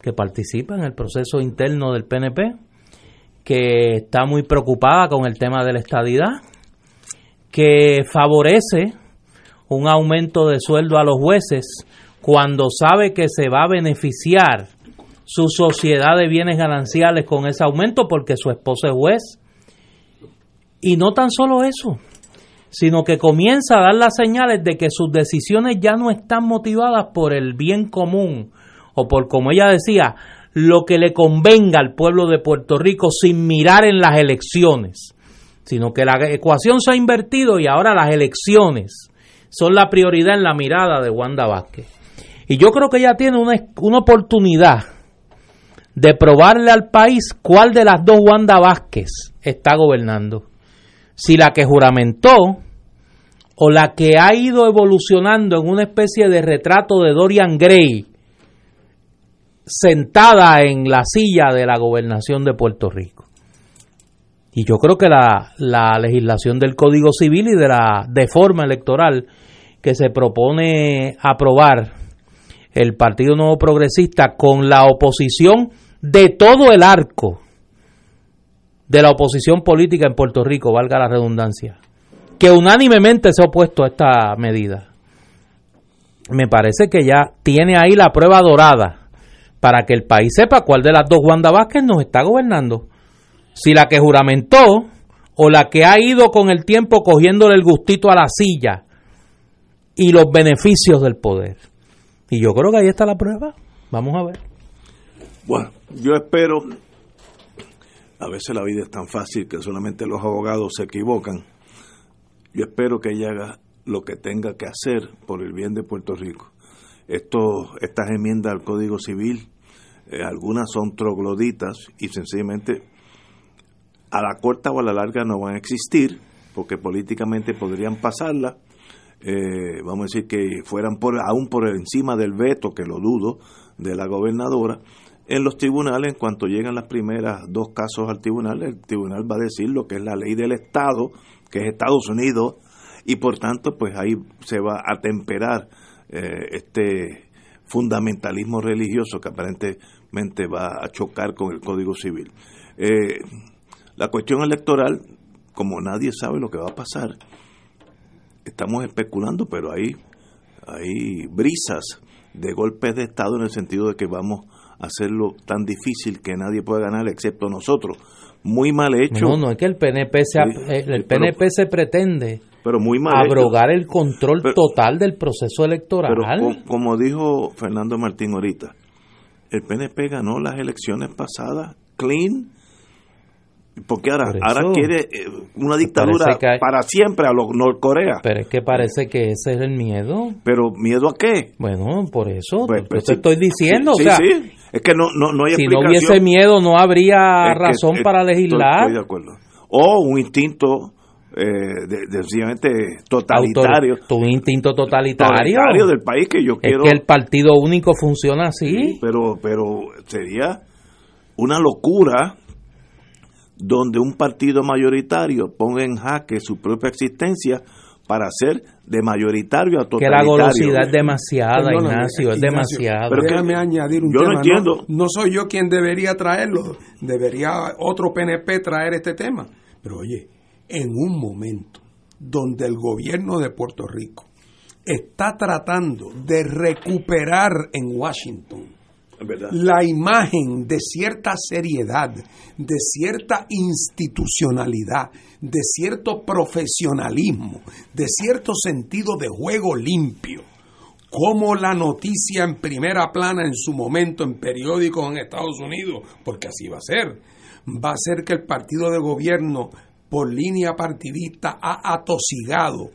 que participa en el proceso interno del PNP, que está muy preocupada con el tema de la estadidad, que favorece un aumento de sueldo a los jueces cuando sabe que se va a beneficiar su sociedad de bienes gananciales con ese aumento porque su esposa es juez. Y no tan solo eso, sino que comienza a dar las señales de que sus decisiones ya no están motivadas por el bien común o por, como ella decía, lo que le convenga al pueblo de Puerto Rico sin mirar en las elecciones, sino que la ecuación se ha invertido y ahora las elecciones son la prioridad en la mirada de Wanda Vázquez. Y yo creo que ella tiene una oportunidad de probarle al país cuál de las dos Wanda Vázquez está gobernando. Si la que juramentó o la que ha ido evolucionando en una especie de retrato de Dorian Gray sentada en la silla de la gobernación de Puerto Rico. Y yo creo que la legislación del Código Civil y de la reforma electoral que se propone aprobar el Partido Nuevo Progresista con la oposición de todo el arco de la oposición política en Puerto Rico, valga la redundancia, que unánimemente se ha opuesto a esta medida. Me parece que ya tiene ahí la prueba dorada para que el país sepa cuál de las dos Wanda Vázquez nos está gobernando. Si la que juramentó o la que ha ido con el tiempo cogiéndole el gustito a la silla y los beneficios del poder. Y yo creo que ahí está la prueba. Vamos a ver. Bueno, yo espero. A veces la vida es tan fácil que solamente los abogados se equivocan. Yo espero que ella haga lo que tenga que hacer por el bien de Puerto Rico. estas enmiendas al Código Civil, algunas son trogloditas y sencillamente a la corta o a la larga no van a existir, porque políticamente podrían pasarla, vamos a decir que fueran aún por encima del veto, que lo dudo, de la gobernadora. En los tribunales, en cuanto llegan las primeras dos casos al tribunal, el tribunal va a decir lo que es la ley del Estado, que es Estados Unidos, y por tanto pues ahí se va a temperar este fundamentalismo religioso que aparentemente va a chocar con el Código Civil. La cuestión electoral, como nadie sabe lo que va a pasar, estamos especulando, pero hay brisas de golpes de Estado en el sentido de que vamos a hacerlo tan difícil que nadie pueda ganar excepto nosotros. Muy mal hecho. No es que el PNP se pretende abrogar el control total del proceso electoral. Pero como dijo Fernando Martín ahorita, el PNP ganó las elecciones pasadas clean, porque ahora quiere una dictadura para siempre a los Norcorea. Pero es que parece que ese es el miedo. ¿Pero miedo a qué? Bueno, por eso pues, te estoy diciendo. Sí. Es que no hay explicación. Si no hubiese miedo, no habría razón para legislar. Estoy de acuerdo. O un instinto definitivamente totalitario. Un instinto totalitario del país que yo quiero. Es que el partido único funciona así. Sí, pero sería una locura donde un partido mayoritario ponga en jaque su propia existencia para ser de mayoritario a totalitario. Que la golosidad es demasiada, Ignacio, es demasiado. Pero déjame añadir un tema. No entiendo. No soy yo quien debería traerlo, debería otro PNP traer este tema. Pero oye, en un momento donde el gobierno de Puerto Rico está tratando de recuperar en Washington la imagen de cierta seriedad, de cierta institucionalidad, de cierto profesionalismo, de cierto sentido de juego limpio, como la noticia en primera plana en su momento en periódicos en Estados Unidos, porque así va a ser que el partido de gobierno por línea partidista ha atosigado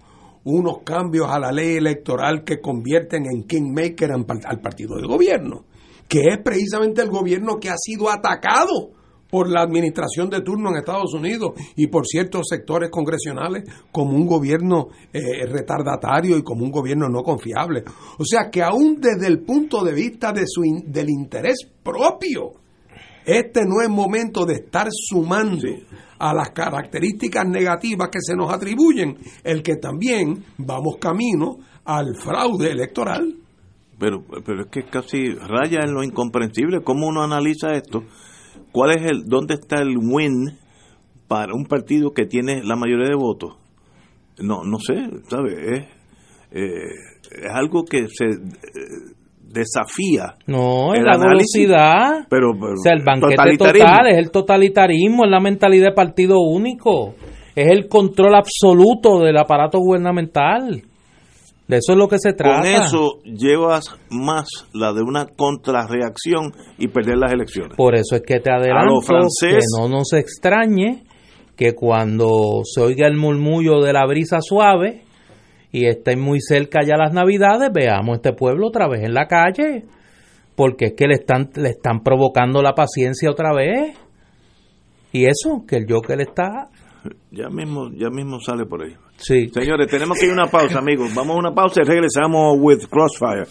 unos cambios a la ley electoral que convierten en kingmaker al partido de gobierno, que es precisamente el gobierno que ha sido atacado por la administración de turno en Estados Unidos y por ciertos sectores congresionales como un gobierno retardatario y como un gobierno no confiable. O sea que aún desde el punto de vista de del interés propio, este no es momento de estar sumando a las características negativas que se nos atribuyen, el que también vamos camino al fraude electoral. Pero es que casi raya en lo incomprensible. ¿Cómo uno analiza esto? ¿Cuál es dónde está el win para un partido que tiene la mayoría de votos? No sé, ¿sabes? Es algo que se desafía. No, es la velocidad. Pero, o sea, el banquete total es el totalitarismo, es la mentalidad de partido único, es el control absoluto del aparato gubernamental. De eso es lo que se trata. Con eso llevas más la de una contrarreacción y perder las elecciones. Por eso es que te adelanto que no nos extrañe que cuando se oiga el murmullo de la brisa suave y estén muy cerca ya las Navidades, veamos este pueblo otra vez en la calle, porque es que le están provocando la paciencia otra vez. Y eso, que el Joker está... Ya mismo sale por ahí. Sí. Señores, tenemos que ir a una pausa, amigos. Vamos a una pausa y regresamos with Crossfire.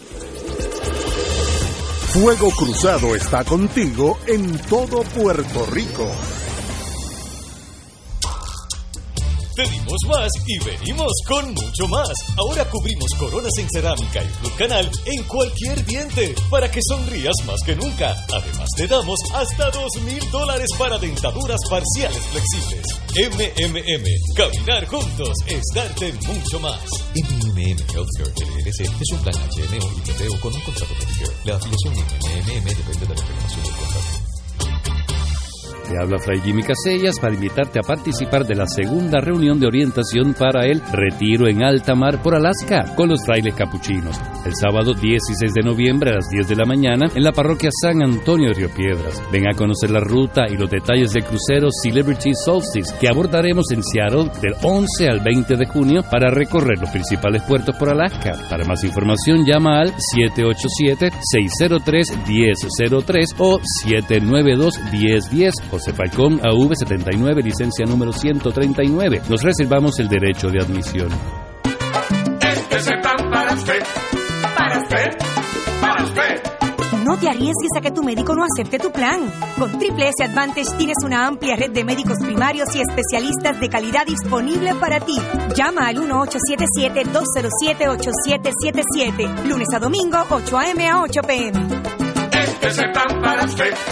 Fuego Cruzado está contigo en todo Puerto Rico. Pedimos más y venimos con mucho más. Ahora cubrimos coronas en cerámica y Blue Canal en cualquier diente para que sonrías más que nunca. Además te damos hasta $2,000 para dentaduras parciales flexibles. MMM. Caminar juntos es darte mucho más. MMM Healthcare LLC es un plan HNO y PTO con un contrato de Medicare. La afiliación de MMM depende de la reclamación del contrato. Te habla Fray Jimmy Casellas para invitarte a participar de la segunda reunión de orientación para el Retiro en Alta Mar por Alaska con los frailes capuchinos, el sábado 16 de noviembre a las 10 de la mañana en la parroquia San Antonio de Río Piedras. Ven a conocer la ruta y los detalles del crucero Celebrity Solstice que abordaremos en Seattle del 11 al 20 de junio para recorrer los principales puertos por Alaska. Para más información llama al 787-603-1003 o 792-1010. José Falcón, AV79, licencia número 139. Nos reservamos el derecho de admisión. Este es el plan para usted. Para usted. Para usted. No te arriesgues a que tu médico no acepte tu plan. Con Triple S Advantage tienes una amplia red de médicos primarios y especialistas de calidad disponible para ti. Llama al 1-877-207-8777. Lunes a domingo, 8 a.m. a 8 p.m.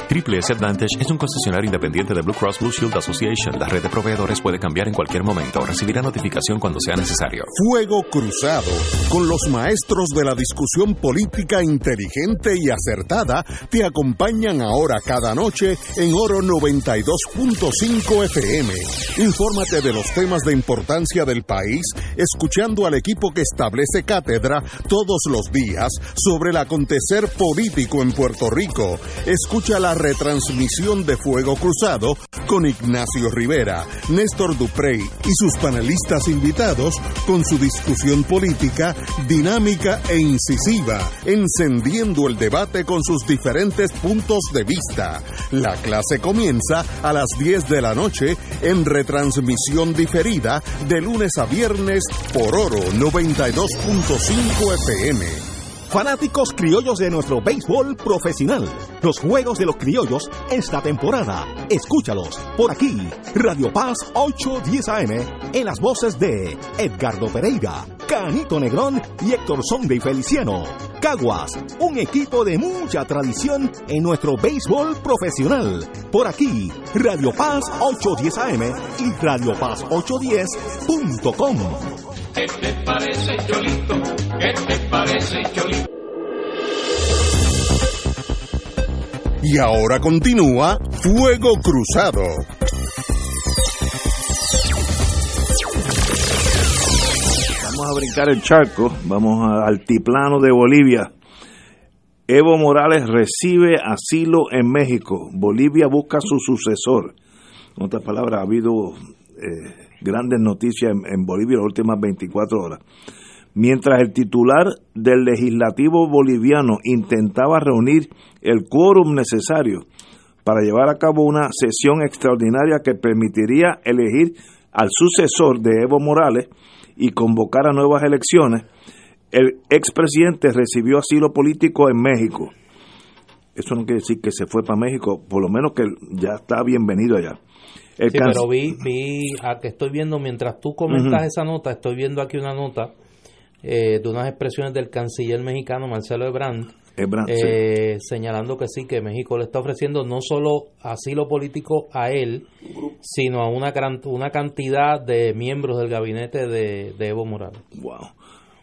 Triple S Advantage es un concesionario independiente de Blue Cross Blue Shield Association. La red de proveedores puede cambiar en cualquier momento. Recibirá notificación cuando sea necesario. Fuego Cruzado, con los maestros de la discusión política inteligente y acertada, te acompañan ahora cada noche en Oro 92.5 FM. Infórmate de los temas de importancia del país, escuchando al equipo que establece cátedra todos los días sobre el acontecer político en Puerto Rico. Escucha la retransmisión de Fuego Cruzado con Ignacio Rivera, Néstor Duprey y sus panelistas invitados con su discusión política dinámica e incisiva, encendiendo el debate con sus diferentes puntos de vista. La clase comienza a las 10 de la noche en retransmisión diferida de lunes a viernes por Oro 92.5 FM. Fanáticos criollos de nuestro béisbol profesional. Los juegos de los criollos esta temporada. Escúchalos por aquí, Radio Paz 810 AM, en las voces de Edgardo Pereira, Canito Negrón y Héctor Sonde y Feliciano. Caguas, un equipo de mucha tradición en nuestro béisbol profesional. Por aquí, Radio Paz 810 AM y Radio Paz 810.com. ¿Qué te parece, Cholito? ¿Qué te parece, Cholito? Y ahora continúa Fuego Cruzado. Vamos a brincar el charco, vamos al altiplano de Bolivia. Evo Morales recibe asilo en México. Bolivia busca su sucesor. En otras palabras, ha habido grandes noticias en Bolivia las últimas 24 horas. Mientras el titular del legislativo boliviano intentaba reunir el quórum necesario para llevar a cabo una sesión extraordinaria que permitiría elegir al sucesor de Evo Morales y convocar a nuevas elecciones, el expresidente recibió asilo político en México. Eso no quiere decir que se fue para México, por lo menos que ya está bienvenido allá. Sí, pero vi a que estoy viendo, mientras tú comentas esa nota, estoy viendo aquí una nota de unas expresiones del canciller mexicano Marcelo Ebrard sí, señalando que sí, que México le está ofreciendo no solo asilo político a él, sino a una cantidad de miembros del gabinete de Evo Morales. Wow.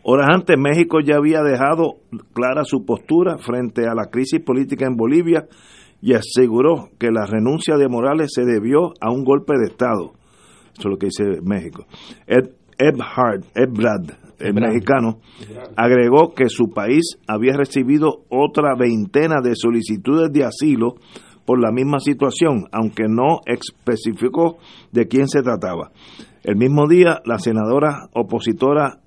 Horas antes, México ya había dejado clara su postura frente a la crisis política en Bolivia y aseguró que la renuncia de Morales se debió a un golpe de Estado. Eso es lo que dice México. Ebrard, el mexicano, agregó que su país había recibido otra veintena de solicitudes de asilo por la misma situación, aunque no especificó de quién se trataba. El mismo día, la senadora opositora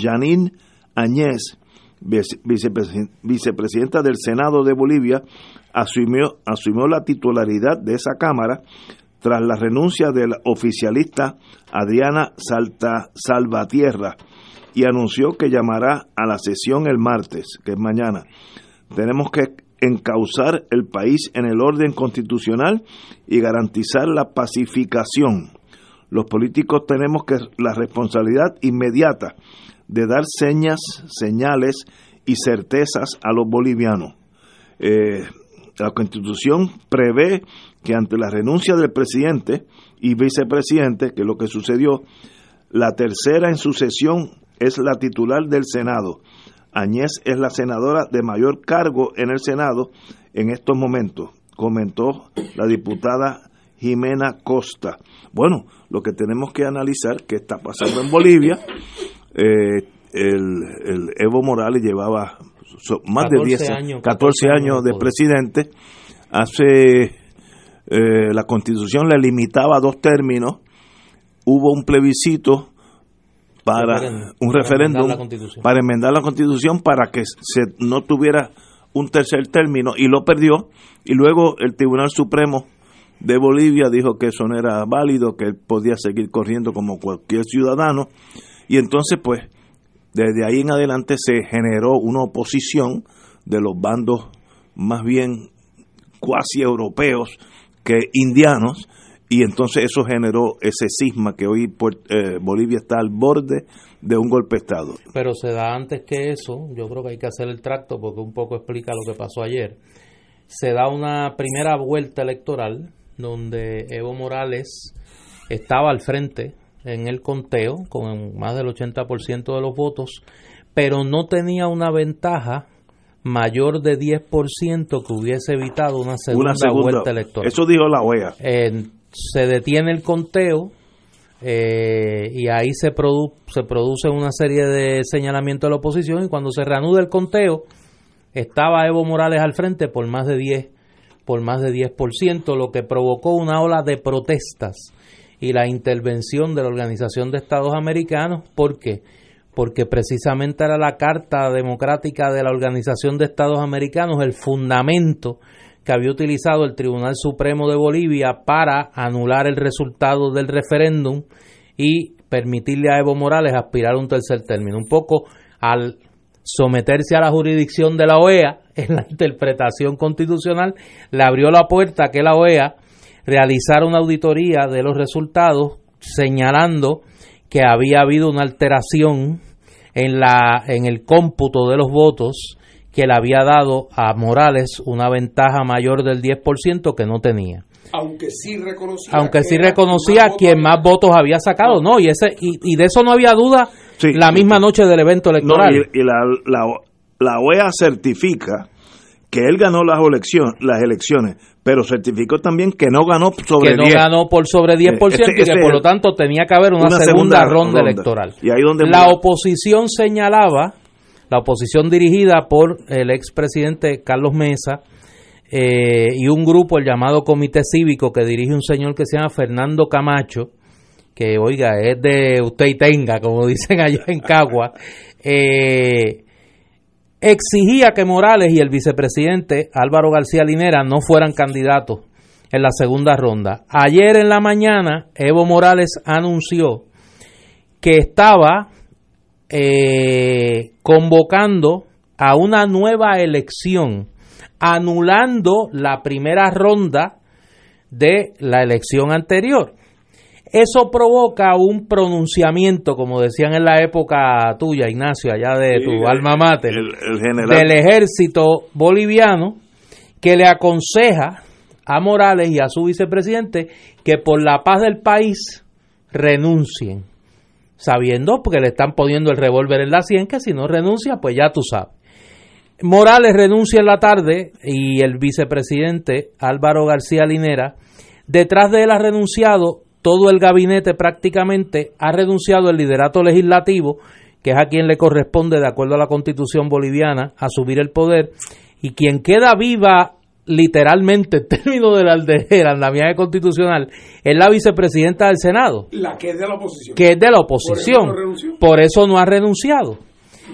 Janine Áñez, vicepresidenta del Senado de Bolivia, asumió la titularidad de esa Cámara tras la renuncia del oficialista Adriana Salvatierra y anunció que llamará a la sesión el martes, que es mañana. Tenemos que encauzar el país en el orden constitucional y garantizar la pacificación. Los políticos tenemos que la responsabilidad inmediata de dar señales y certezas a los bolivianos. La Constitución prevé que ante la renuncia del presidente y vicepresidente, que es lo que sucedió, la tercera en sucesión es la titular del Senado. Áñez es la senadora de mayor cargo en el Senado en estos momentos, comentó la diputada Jimena Costa. Bueno, lo que tenemos que analizar que está pasando en Bolivia. El Evo Morales llevaba más de 14 años de presidente. Hace la Constitución le limitaba a 2 términos. Hubo un plebiscito para enmendar la Constitución para que no tuviera un tercer término, y lo perdió, y luego el Tribunal Supremo de Bolivia dijo que eso no era válido, que él podía seguir corriendo como cualquier ciudadano, y entonces pues desde ahí en adelante se generó una oposición de los bandos más bien cuasi europeos que indianos, y entonces eso generó ese cisma que hoy Bolivia está al borde de un golpe de Estado. Pero se da antes que eso, yo creo que hay que hacer el tracto porque un poco explica lo que pasó ayer. Se da una primera vuelta electoral donde Evo Morales estaba al frente en el conteo con más del 80% de los votos, pero no tenía una ventaja mayor de 10% que hubiese evitado una segunda vuelta electoral. Eso dijo la OEA. Se detiene el conteo y ahí se produce una serie de señalamientos de la oposición, y cuando se reanuda el conteo estaba Evo Morales al frente por más de 10%, lo que provocó una ola de protestas y la intervención de la Organización de Estados Americanos. ¿Por qué? Porque precisamente era la Carta Democrática de la Organización de Estados Americanos el fundamento que había utilizado el Tribunal Supremo de Bolivia para anular el resultado del referéndum y permitirle a Evo Morales aspirar a un tercer término. Un poco al someterse a la jurisdicción de la OEA en la interpretación constitucional, le abrió la puerta a que la OEA realizar una auditoría de los resultados, señalando que había habido una alteración en el cómputo de los votos que le había dado a Morales una ventaja mayor del 10% que no tenía. Aunque sí reconocía quien más votos había sacado, ¿no? Y de eso no había duda la misma noche del evento electoral. No, la OEA certifica que él ganó las elecciones, pero certificó también que no ganó sobre 10%. Ganó por sobre 10% y que por lo tanto tenía que haber una segunda ronda electoral. Y ahí donde la oposición señalaba, la oposición dirigida por el expresidente Carlos Mesa y un grupo, el llamado Comité Cívico, que dirige un señor que se llama Fernando Camacho, que oiga, es de usted y tenga, como dicen allá en Cagua, exigía que Morales y el vicepresidente Álvaro García Linera no fueran candidatos en la segunda ronda. Ayer en la mañana, Evo Morales anunció que estaba convocando a una nueva elección, anulando la primera ronda de la elección anterior. Eso provoca un pronunciamiento, como decían en la época tuya, Ignacio, allá de tu alma mater, el general del ejército boliviano, que le aconseja a Morales y a su vicepresidente que por la paz del país renuncien, sabiendo, porque le están poniendo el revólver en la sien, que si no renuncia, pues ya tú sabes. Morales renuncia en la tarde y el vicepresidente Álvaro García Linera, detrás de él ha renunciado todo el gabinete prácticamente, ha renunciado el liderato legislativo, que es a quien le corresponde, de acuerdo a la Constitución boliviana, asumir el poder, y quien queda viva literalmente en términos del andamiaje constitucional es la vicepresidenta del Senado, la que es de la oposición. Por eso no ha renunciado.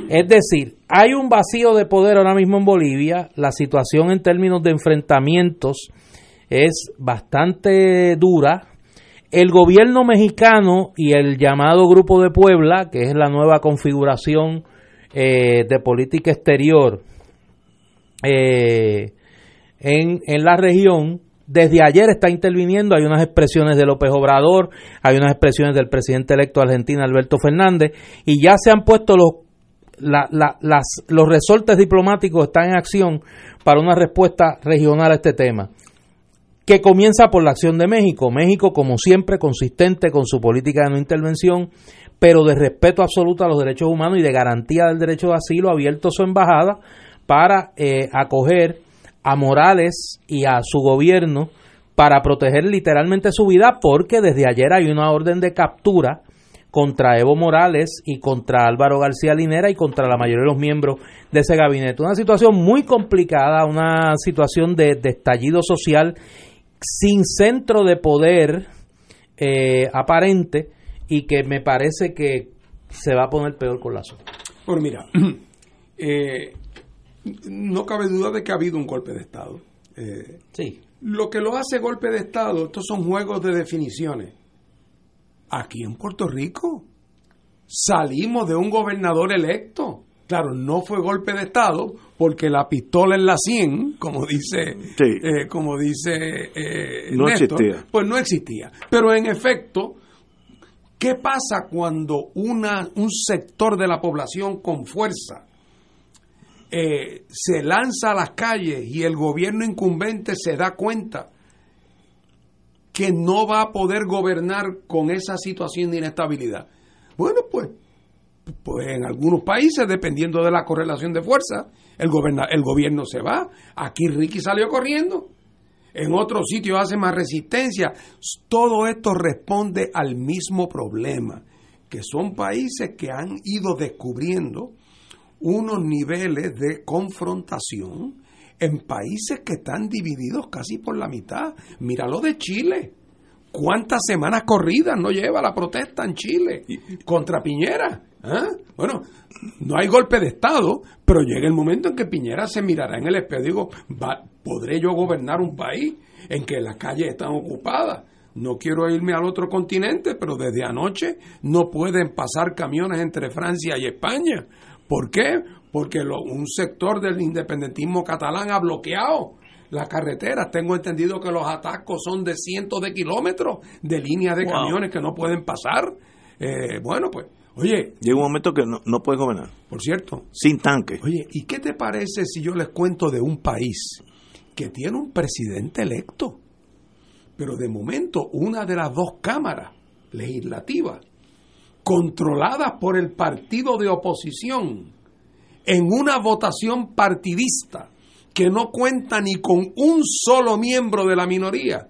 Es decir, hay un vacío de poder ahora mismo en Bolivia, la situación en términos de enfrentamientos es bastante dura. El gobierno mexicano y el llamado Grupo de Puebla, que es la nueva configuración de política exterior en la región, desde ayer está interviniendo. Hay unas expresiones de López Obrador, hay unas expresiones del presidente electo de Argentina, Alberto Fernández, y ya se han puesto los resortes diplomáticos, están en acción para una respuesta regional a este tema, que comienza por la acción de México. México, como siempre, consistente con su política de no intervención, pero de respeto absoluto a los derechos humanos y de garantía del derecho de asilo, ha abierto su embajada para acoger a Morales y a su gobierno para proteger literalmente su vida, porque desde ayer hay una orden de captura contra Evo Morales y contra Álvaro García Linera y contra la mayoría de los miembros de ese gabinete. Una situación muy complicada, una situación de estallido social sin centro de poder aparente, y que me parece que se va a poner peor con la zona. Bueno, mira, no cabe duda de que ha habido un golpe de Estado. Sí. Lo que lo hace golpe de Estado, estos son juegos de definiciones. Aquí en Puerto Rico salimos de un gobernador electo. Claro, no fue golpe de Estado porque la pistola en la 100, como dice no Néstor, existía. Pues no existía. Pero en efecto, ¿qué pasa cuando un sector de la población con fuerza se lanza a las calles y el gobierno incumbente se da cuenta que no va a poder gobernar con esa situación de inestabilidad? Bueno, pues en algunos países, dependiendo de la correlación de fuerza, el gobierno se va. Aquí Ricky salió corriendo. En otros sitios hace más resistencia. Todo esto responde al mismo problema, que son países que han ido descubriendo unos niveles de confrontación en países que están divididos casi por la mitad. Mira lo de Chile. ¿Cuántas semanas corridas no lleva la protesta en Chile contra Piñera? Bueno, no hay golpe de Estado, pero llega el momento en que Piñera se mirará en el espejo y digo, ¿podré yo gobernar un país en que las calles están ocupadas? No quiero irme al otro continente, pero desde anoche no pueden pasar camiones entre Francia y España. ¿Por qué? Porque un sector del independentismo catalán ha bloqueado las carreteras. Tengo entendido que los atascos son de cientos de kilómetros de líneas de camiones que no pueden pasar. Bueno, pues, oye, llega un momento que no puedes gobernar. Por cierto. Sin tanque. Oye, ¿y qué te parece si yo les cuento de un país que tiene un presidente electo, pero de momento una de las dos cámaras legislativas, controladas por el partido de oposición, en una votación partidista que no cuenta ni con un solo miembro de la minoría,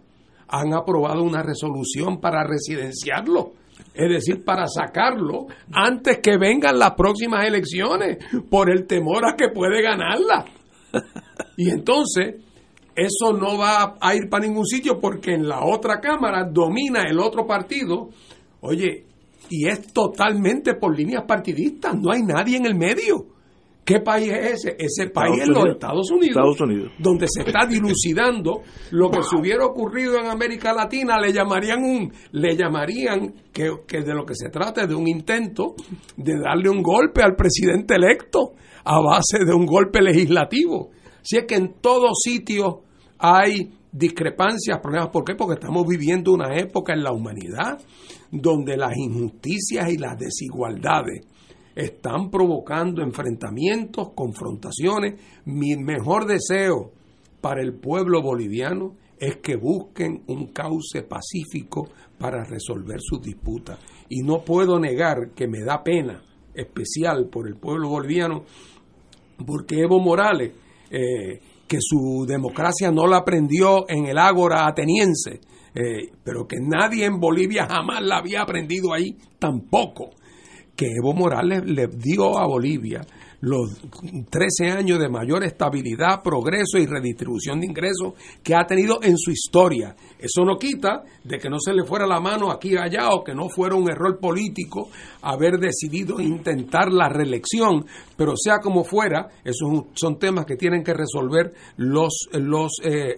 han aprobado una resolución para residenciarlo, es decir, para sacarlo antes que vengan las próximas elecciones, por el temor a que puede ganarla? Y entonces, eso no va a ir para ningún sitio porque en la otra cámara domina el otro partido. Oye, y es totalmente por líneas partidistas, no hay nadie en el medio. ¿Qué país es ese? Ese país es los Estados Unidos, donde se está dilucidando lo que se hubiera ocurrido en América Latina. Le llamarían que de lo que se trata es de un intento de darle un golpe al presidente electo a base de un golpe legislativo. Así es que en todos sitios hay discrepancias, problemas. ¿Por qué? Porque estamos viviendo una época en la humanidad donde las injusticias y las desigualdades están provocando enfrentamientos, confrontaciones. Mi mejor deseo para el pueblo boliviano es que busquen un cauce pacífico para resolver sus disputas. Y no puedo negar que me da pena especial por el pueblo boliviano, porque Evo Morales, que su democracia no la aprendió en el ágora ateniense, pero que nadie en Bolivia jamás la había aprendido ahí tampoco, que Evo Morales le dio a Bolivia los 13 años de mayor estabilidad, progreso y redistribución de ingresos que ha tenido en su historia. Eso no quita de que no se le fuera la mano aquí y allá, o que no fuera un error político haber decidido intentar la reelección, pero sea como fuera, esos son temas que tienen que resolver los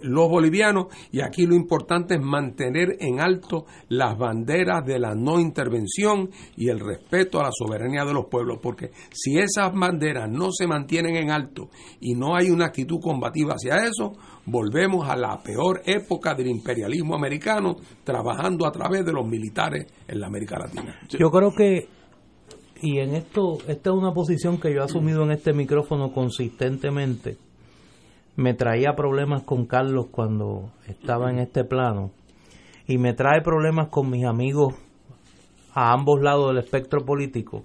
bolivianos, y aquí lo importante es mantener en alto las banderas de la no intervención y el respeto a la soberanía de los pueblos, porque si esas banderas no se mantienen en alto y no hay una actitud combativa hacia eso, volvemos a la peor época del imperialismo americano trabajando a través de los militares en la América Latina. Yo creo que, y en esto, esta es una posición que yo he asumido en este micrófono consistentemente, me traía problemas con Carlos cuando estaba en este plano, y me trae problemas con mis amigos a ambos lados del espectro político,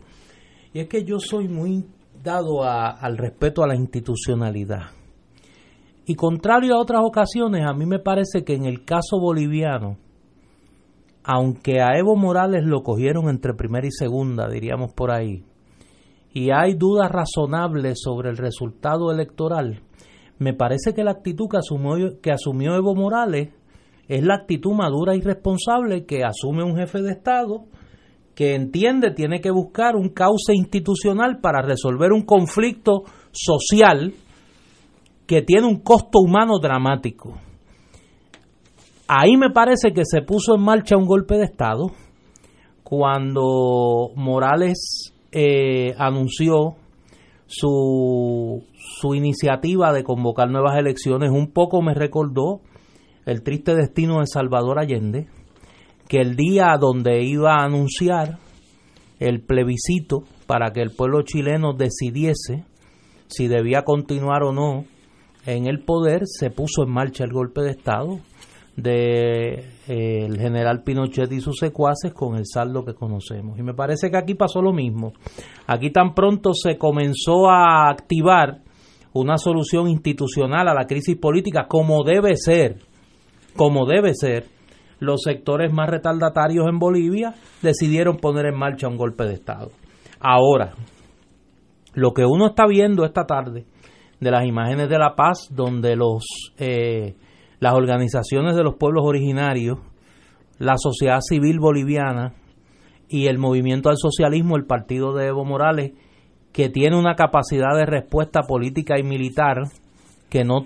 y es que yo soy muy dado al respeto a la institucionalidad. Y contrario a otras ocasiones, a mí me parece que en el caso boliviano, aunque a Evo Morales lo cogieron entre primera y segunda, diríamos por ahí, y hay dudas razonables sobre el resultado electoral, me parece que la actitud que asumió Evo Morales es la actitud madura y responsable que asume un jefe de Estado que entiende tiene que buscar un cauce institucional para resolver un conflicto social que tiene un costo humano dramático. Ahí me parece que se puso en marcha un golpe de Estado cuando Morales anunció su iniciativa de convocar nuevas elecciones. Un poco me recordó el triste destino de Salvador Allende, que el día donde iba a anunciar el plebiscito para que el pueblo chileno decidiese si debía continuar o no en el poder, se puso en marcha el golpe de Estado de el general Pinochet y sus secuaces con el saldo que conocemos. Y me parece que aquí pasó lo mismo. Aquí tan pronto se comenzó a activar una solución institucional a la crisis política, como debe ser, los sectores más retardatarios en Bolivia decidieron poner en marcha un golpe de Estado. Ahora, lo que uno está viendo esta tarde de las imágenes de La Paz, donde las organizaciones de los pueblos originarios, la sociedad civil boliviana y el movimiento al socialismo, el partido de Evo Morales, que tiene una capacidad de respuesta política y militar que no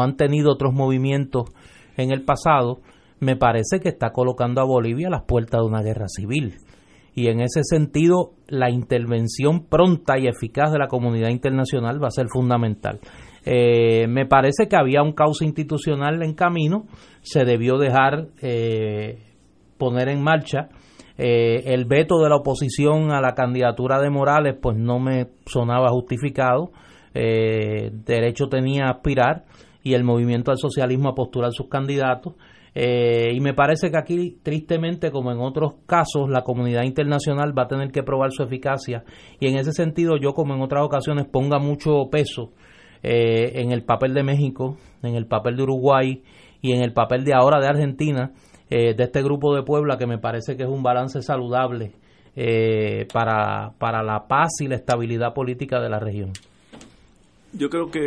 han tenido otros movimientos en el pasado, me parece que está colocando a Bolivia a las puertas de una guerra civil. Y en ese sentido, la intervención pronta y eficaz de la comunidad internacional va a ser fundamental. Me parece que había un cauce institucional en camino, se debió dejar poner en marcha. El veto de la oposición a la candidatura de Morales, pues no me sonaba justificado. Derecho tenía a aspirar y el movimiento al socialismo a postular sus candidatos. Y me parece que aquí, tristemente, como en otros casos, la comunidad internacional va a tener que probar su eficacia, y en ese sentido yo, como en otras ocasiones, ponga mucho peso en el papel de México, en el papel de Uruguay y en el papel de ahora de Argentina, de este grupo de Puebla, que me parece que es un balance saludable para la paz y la estabilidad política de la región. Yo creo que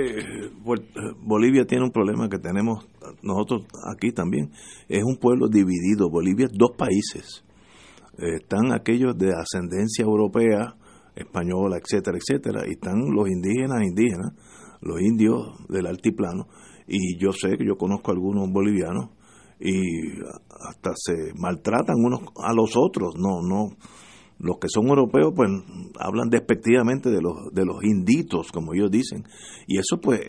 Bolivia tiene un problema que tenemos nosotros aquí también. Es un pueblo dividido. Bolivia es dos países. Están aquellos de ascendencia europea, española, etcétera, etcétera. Y están los indígenas, los indios del altiplano. Y yo sé que yo conozco a algunos bolivianos y hasta se maltratan unos a los otros. No. Los que son europeos, pues, hablan despectivamente de los inditos, como ellos dicen. Y eso, pues,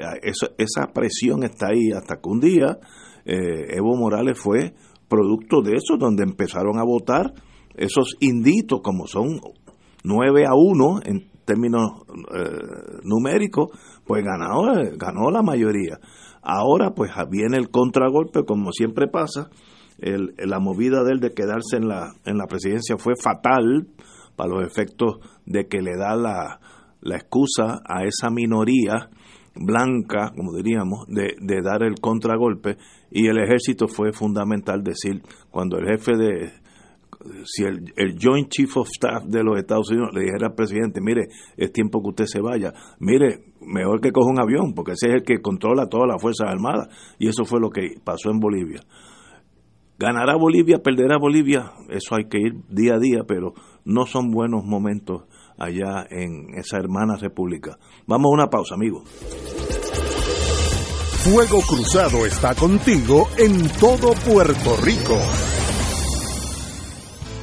esa presión está ahí hasta que un día Evo Morales fue producto de eso, donde empezaron a votar esos inditos, como son 9-1 en términos numéricos, pues ganó la mayoría. Ahora, pues, viene el contragolpe, como siempre pasa. La movida de él de quedarse en la presidencia fue fatal para los efectos de que le da la excusa a esa minoría blanca, como diríamos, de dar el contragolpe, y el ejército fue fundamental. Decir, cuando el jefe de si el Joint Chief of Staff de los Estados Unidos le dijera al presidente, mire, es tiempo que usted se vaya, mire, mejor que coja un avión, porque ese es el que controla todas las Fuerzas Armadas, y eso fue lo que pasó en Bolivia. ¿Ganará Bolivia? ¿Perderá Bolivia? Eso hay que ir día a día, pero no son buenos momentos allá en esa hermana república. Vamos a una pausa, amigos. Fuego Cruzado está contigo en todo Puerto Rico.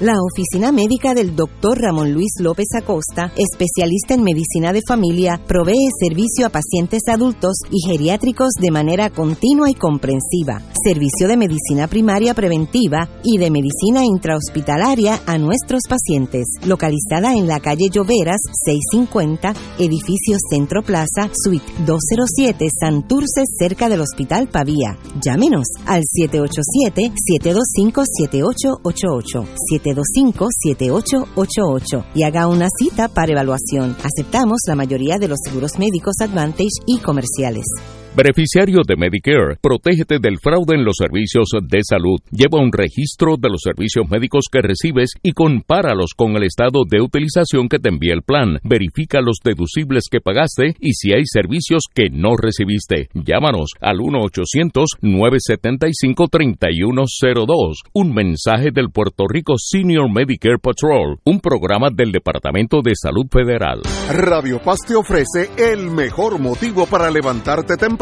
La oficina médica del Dr. Ramón Luis López Acosta, especialista en medicina de familia, provee servicio a pacientes adultos y geriátricos de manera continua y comprensiva, servicio de medicina primaria preventiva y de medicina intrahospitalaria a nuestros pacientes. Localizada en la calle Lloveras, 650, edificio Centro Plaza, suite 207, Santurce, cerca del Hospital Pavía. Llámenos al 787-725-7888, 725-7888, y haga una cita para evaluación. Aceptamos la mayoría de los seguros médicos Advantage y comerciales. Beneficiario de Medicare, protégete del fraude en los servicios de salud. Lleva un registro de los servicios médicos que recibes y compáralos con el estado de utilización que te envía el plan. Verifica los deducibles que pagaste y si hay servicios que no recibiste. Llámanos al 1-800-975-3102. Un mensaje del Puerto Rico Senior Medicare Patrol, un programa del Departamento de Salud Federal. Radio Paz te ofrece el mejor motivo para levantarte temprano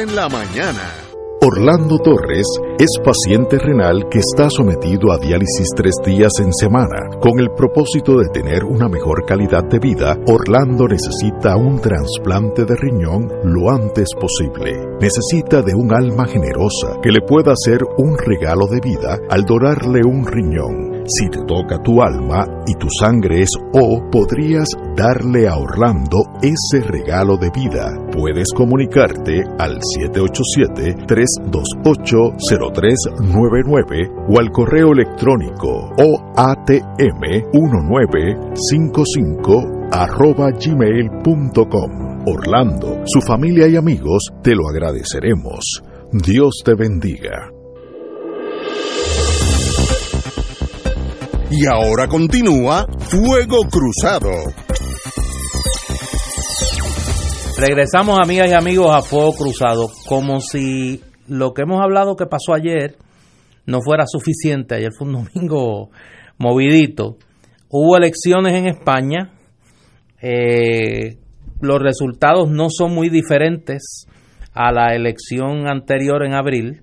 en la mañana. Orlando Torres es paciente renal que está sometido a diálisis 3 días en semana. Con el propósito de tener una mejor calidad de vida, Orlando necesita un trasplante de riñón lo antes posible. Necesita de un alma generosa que le pueda hacer un regalo de vida al donarle un riñón. Si te toca tu alma y tu sangre es O, podrías darle a Orlando ese regalo de vida. Puedes comunicarte al 787-328-0399 o al correo electrónico oatm1955@gmail.com. Orlando, su familia y amigos te lo agradeceremos. Dios te bendiga. Y ahora continúa Fuego Cruzado. Regresamos, amigas y amigos, a Fuego Cruzado. Como si lo que hemos hablado que pasó ayer no fuera suficiente. Ayer fue un domingo movidito. Hubo elecciones en España. Los resultados no son muy diferentes a la elección anterior en abril.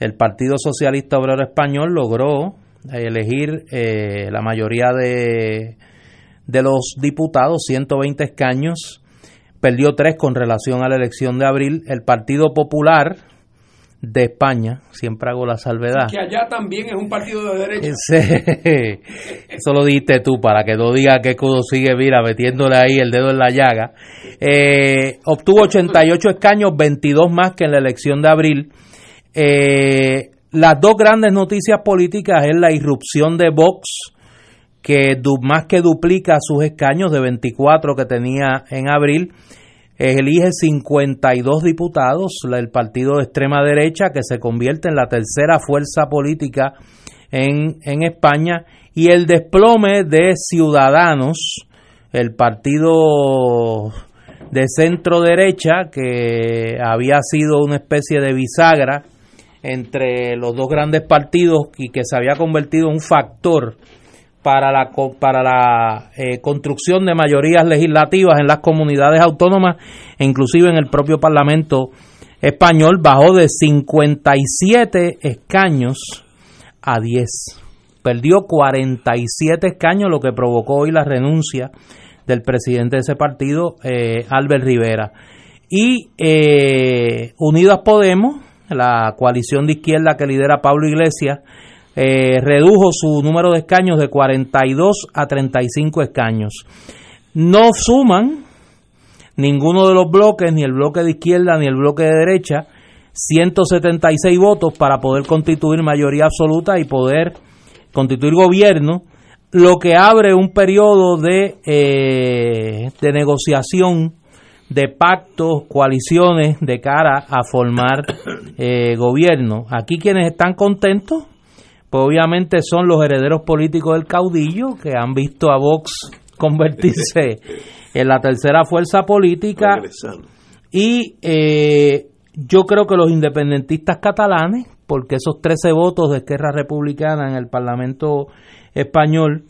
El Partido Socialista Obrero Español logró elegir la mayoría de los diputados, 120 escaños, perdió 3 con relación a la elección de abril. El Partido Popular de España, siempre hago la salvedad. Que allá también es un partido de derecha. Eso lo dijiste tú, para que no diga que Cudo sigue, mira, metiéndole ahí el dedo en la llaga. Obtuvo 88 escaños, 22 más que en la elección de abril. Las dos grandes noticias políticas es la irrupción de Vox, que más que duplica sus escaños de 24 que tenía en abril. Elige 52 diputados, el partido de extrema derecha, que se convierte en la tercera fuerza política en España. Y el desplome de Ciudadanos, el partido de centro derecha, que había sido una especie de bisagra entre los dos grandes partidos y que se había convertido en un factor para la construcción de mayorías legislativas en las comunidades autónomas e inclusive en el propio Parlamento español, bajó de 57 escaños a 10. Perdió 47 escaños, lo que provocó hoy la renuncia del presidente de ese partido, Álvaro Rivera. Y Unidas Podemos, la coalición de izquierda que lidera Pablo Iglesias, redujo su número de escaños de 42 a 35 escaños. No suman ninguno de los bloques, ni el bloque de izquierda ni el bloque de derecha, 176 votos para poder constituir mayoría absoluta y poder constituir gobierno, lo que abre un periodo de negociación, de pactos, coaliciones de cara a formar gobierno. Aquí quienes están contentos, pues obviamente son los herederos políticos del caudillo, que han visto a Vox convertirse en la tercera fuerza política. Y yo creo que los independentistas catalanes, porque esos 13 votos de Esquerra Republicana en el Parlamento español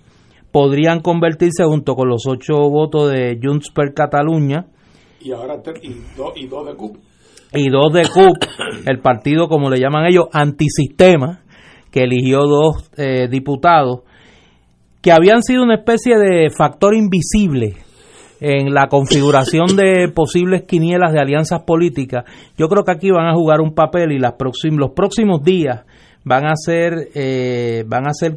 podrían convertirse, junto con los 8 votos de Junts per Catalunya, y ahora dos de CUP. Y dos de CUP, el partido, como le llaman ellos, antisistema, que eligió 2 diputados, que habían sido una especie de factor invisible en la configuración de posibles quinielas de alianzas políticas, yo creo que aquí van a jugar un papel y los próximos días van a ser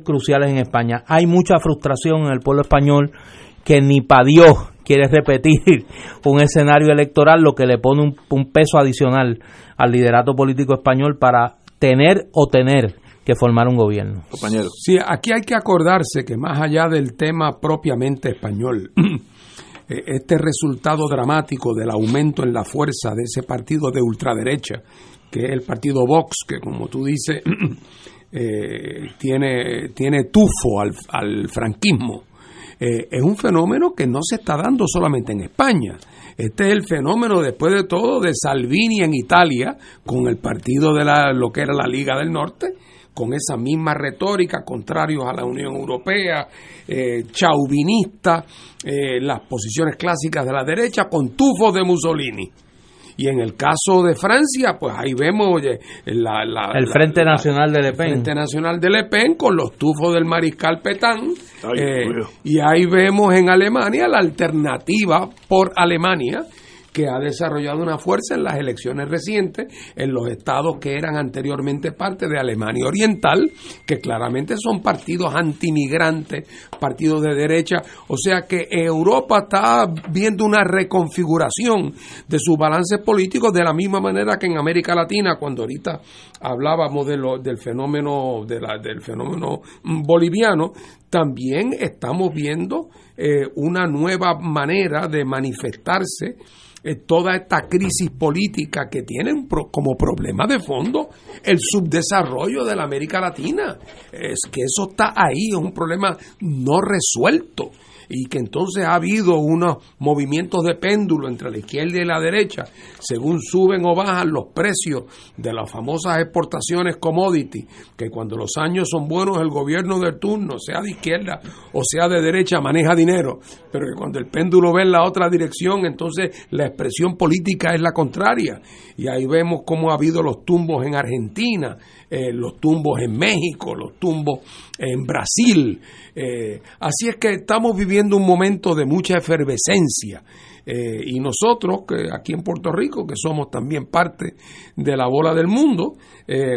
cruciales en España. Hay mucha frustración en el pueblo español que ni pa' Dios quiere repetir un escenario electoral, lo que le pone un peso adicional al liderato político español para tener que formar un gobierno. Compañero. Sí, aquí hay que acordarse que más allá del tema propiamente español, este resultado dramático del aumento en la fuerza de ese partido de ultraderecha, que es el partido Vox, que como tú dices, tiene tufo al franquismo, es un fenómeno que no se está dando solamente en España. Este es el fenómeno, después de todo, de Salvini en Italia, con el partido de lo que era la Liga del Norte, con esa misma retórica, contrarios a la Unión Europea, chauvinista, las posiciones clásicas de la derecha, con tufos de Mussolini. Y en el caso de Francia, pues ahí vemos el Frente Nacional de Le Pen. El Frente Nacional de Le Pen con los tufos del mariscal Pétain. Y ahí vemos en Alemania la Alternativa por Alemania, que ha desarrollado una fuerza en las elecciones recientes en los estados que eran anteriormente parte de Alemania Oriental, que claramente son partidos antimigrantes, partidos de derecha. O sea que Europa está viendo una reconfiguración de sus balances políticos, de la misma manera que en América Latina, cuando ahorita hablábamos del fenómeno boliviano, también estamos viendo una nueva manera de manifestarse toda esta crisis política que tienen como problema de fondo el subdesarrollo de la América Latina. Es que eso está ahí, es un problema no resuelto, y que entonces ha habido unos movimientos de péndulo entre la izquierda y la derecha, según suben o bajan los precios de las famosas exportaciones commodity, que cuando los años son buenos el gobierno del turno, sea de izquierda o sea de derecha, maneja dinero, pero que cuando el péndulo ve en la otra dirección, entonces la expresión política es la contraria, y ahí vemos cómo ha habido los tumbos en Argentina, los tumbos en México, los tumbos en Brasil, así es que estamos viviendo un momento de mucha efervescencia, y nosotros que aquí en Puerto Rico, que somos también parte de la bola del mundo,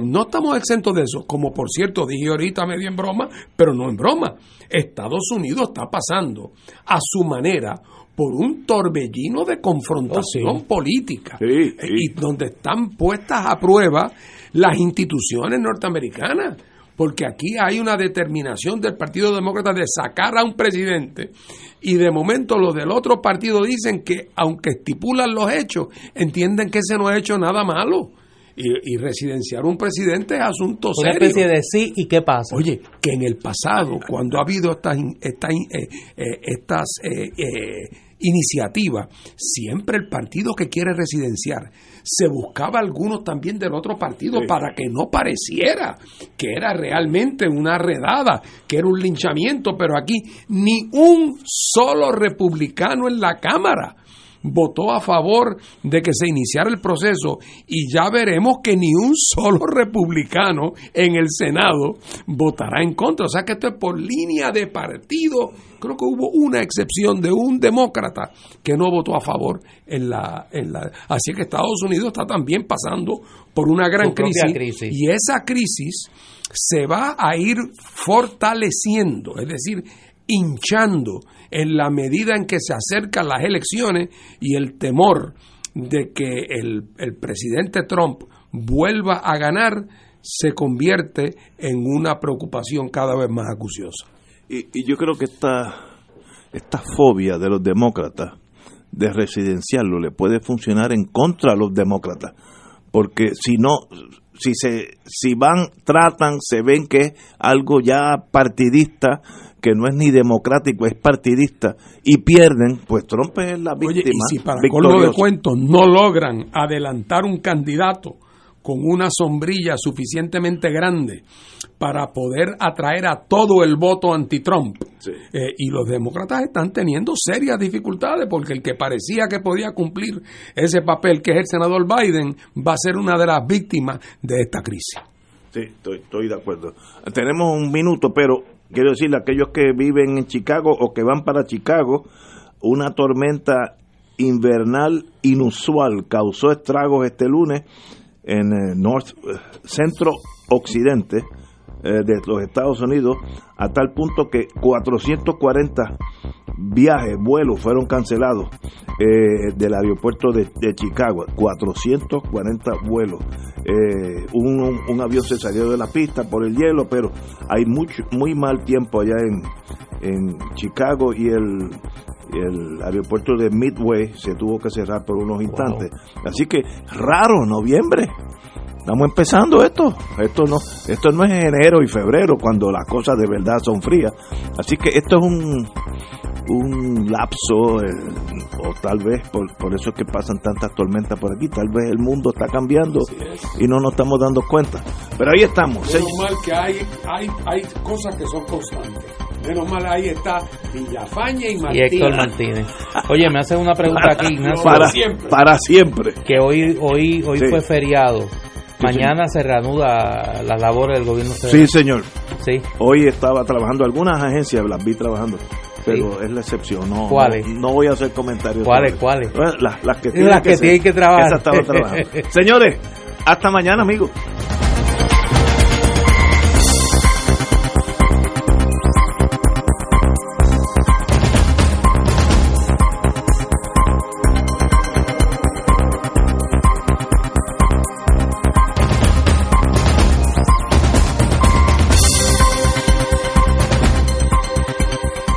no estamos exentos de eso, como por cierto dije ahorita medio en broma, pero no en broma. Estados Unidos está pasando a su manera por un torbellino de confrontación política, y donde están puestas a prueba las instituciones norteamericanas. Porque aquí hay una determinación del Partido Demócrata de sacar a un presidente, y de momento los del otro partido dicen que, aunque estipulan los hechos, entienden que ese no ha hecho nada malo. Y residenciar un presidente es asunto serio. Una especie de sí y qué pasa. Oye, que en el pasado, cuando ha habido estas iniciativas, siempre el partido que quiere residenciar se buscaba algunos también del otro partido para que no pareciera que era realmente una redada, que era un linchamiento, pero aquí ni un solo republicano en la Cámara votó a favor de que se iniciara el proceso, y ya veremos que ni un solo republicano en el Senado votará en contra. O sea que esto es por línea de partido. Creo que hubo una excepción de un demócrata que no votó a favor en la. Así que Estados Unidos está también pasando por una gran crisis, y esa crisis se va a ir fortaleciendo, es decir, hinchando en la medida en que se acercan las elecciones, y el temor de que el presidente Trump vuelva a ganar se convierte en una preocupación cada vez más acuciosa. Y yo creo que esta fobia de los demócratas de residenciarlo le puede funcionar en contra a los demócratas, porque se ven que es algo ya partidista, que no es ni democrático, es partidista, y pierden, pues Trump es la víctima. Oye, y si para colmo de cuentos no logran adelantar un candidato con una sombrilla suficientemente grande para poder atraer a todo el voto anti-Trump, y los demócratas están teniendo serias dificultades, porque el que parecía que podía cumplir ese papel, que es el senador Biden, va a ser una de las víctimas de esta crisis. Sí, estoy de acuerdo. Tenemos un minuto, pero quiero decirle a aquellos que viven en Chicago o que van para Chicago, una tormenta invernal inusual causó estragos este lunes en el centro occidente de los Estados Unidos, a tal punto que 440 viajes, vuelos fueron cancelados del aeropuerto de Chicago. 440 vuelos. Un avión se salió de la pista por el hielo, pero hay muy mal tiempo allá en Chicago, y el aeropuerto de Midway se tuvo que cerrar por unos instantes. Wow. Así que raro noviembre. Estamos empezando esto no es enero y febrero cuando las cosas de verdad son frías. Así que esto es un lapso, o tal vez por eso es que pasan tantas tormentas por aquí. Tal vez el mundo está cambiando y no nos estamos dando cuenta. Pero ahí estamos. Menos mal que hay cosas que son constantes. Menos mal, ahí está Villafañe y Martínez. Y Héctor Martínez. Oye, me hacen una pregunta aquí, Ignacio. Para siempre. Que hoy sí. Fue feriado. Mañana se reanuda las labores del gobierno federal. Sí, señor. Sí. Hoy estaba trabajando, algunas agencias las vi trabajando, pero es la excepción. No, ¿cuáles? No voy a hacer comentarios. ¿Cuáles? Las que tienen que trabajar. Esas estaban trabajando. Señores, hasta mañana, amigos.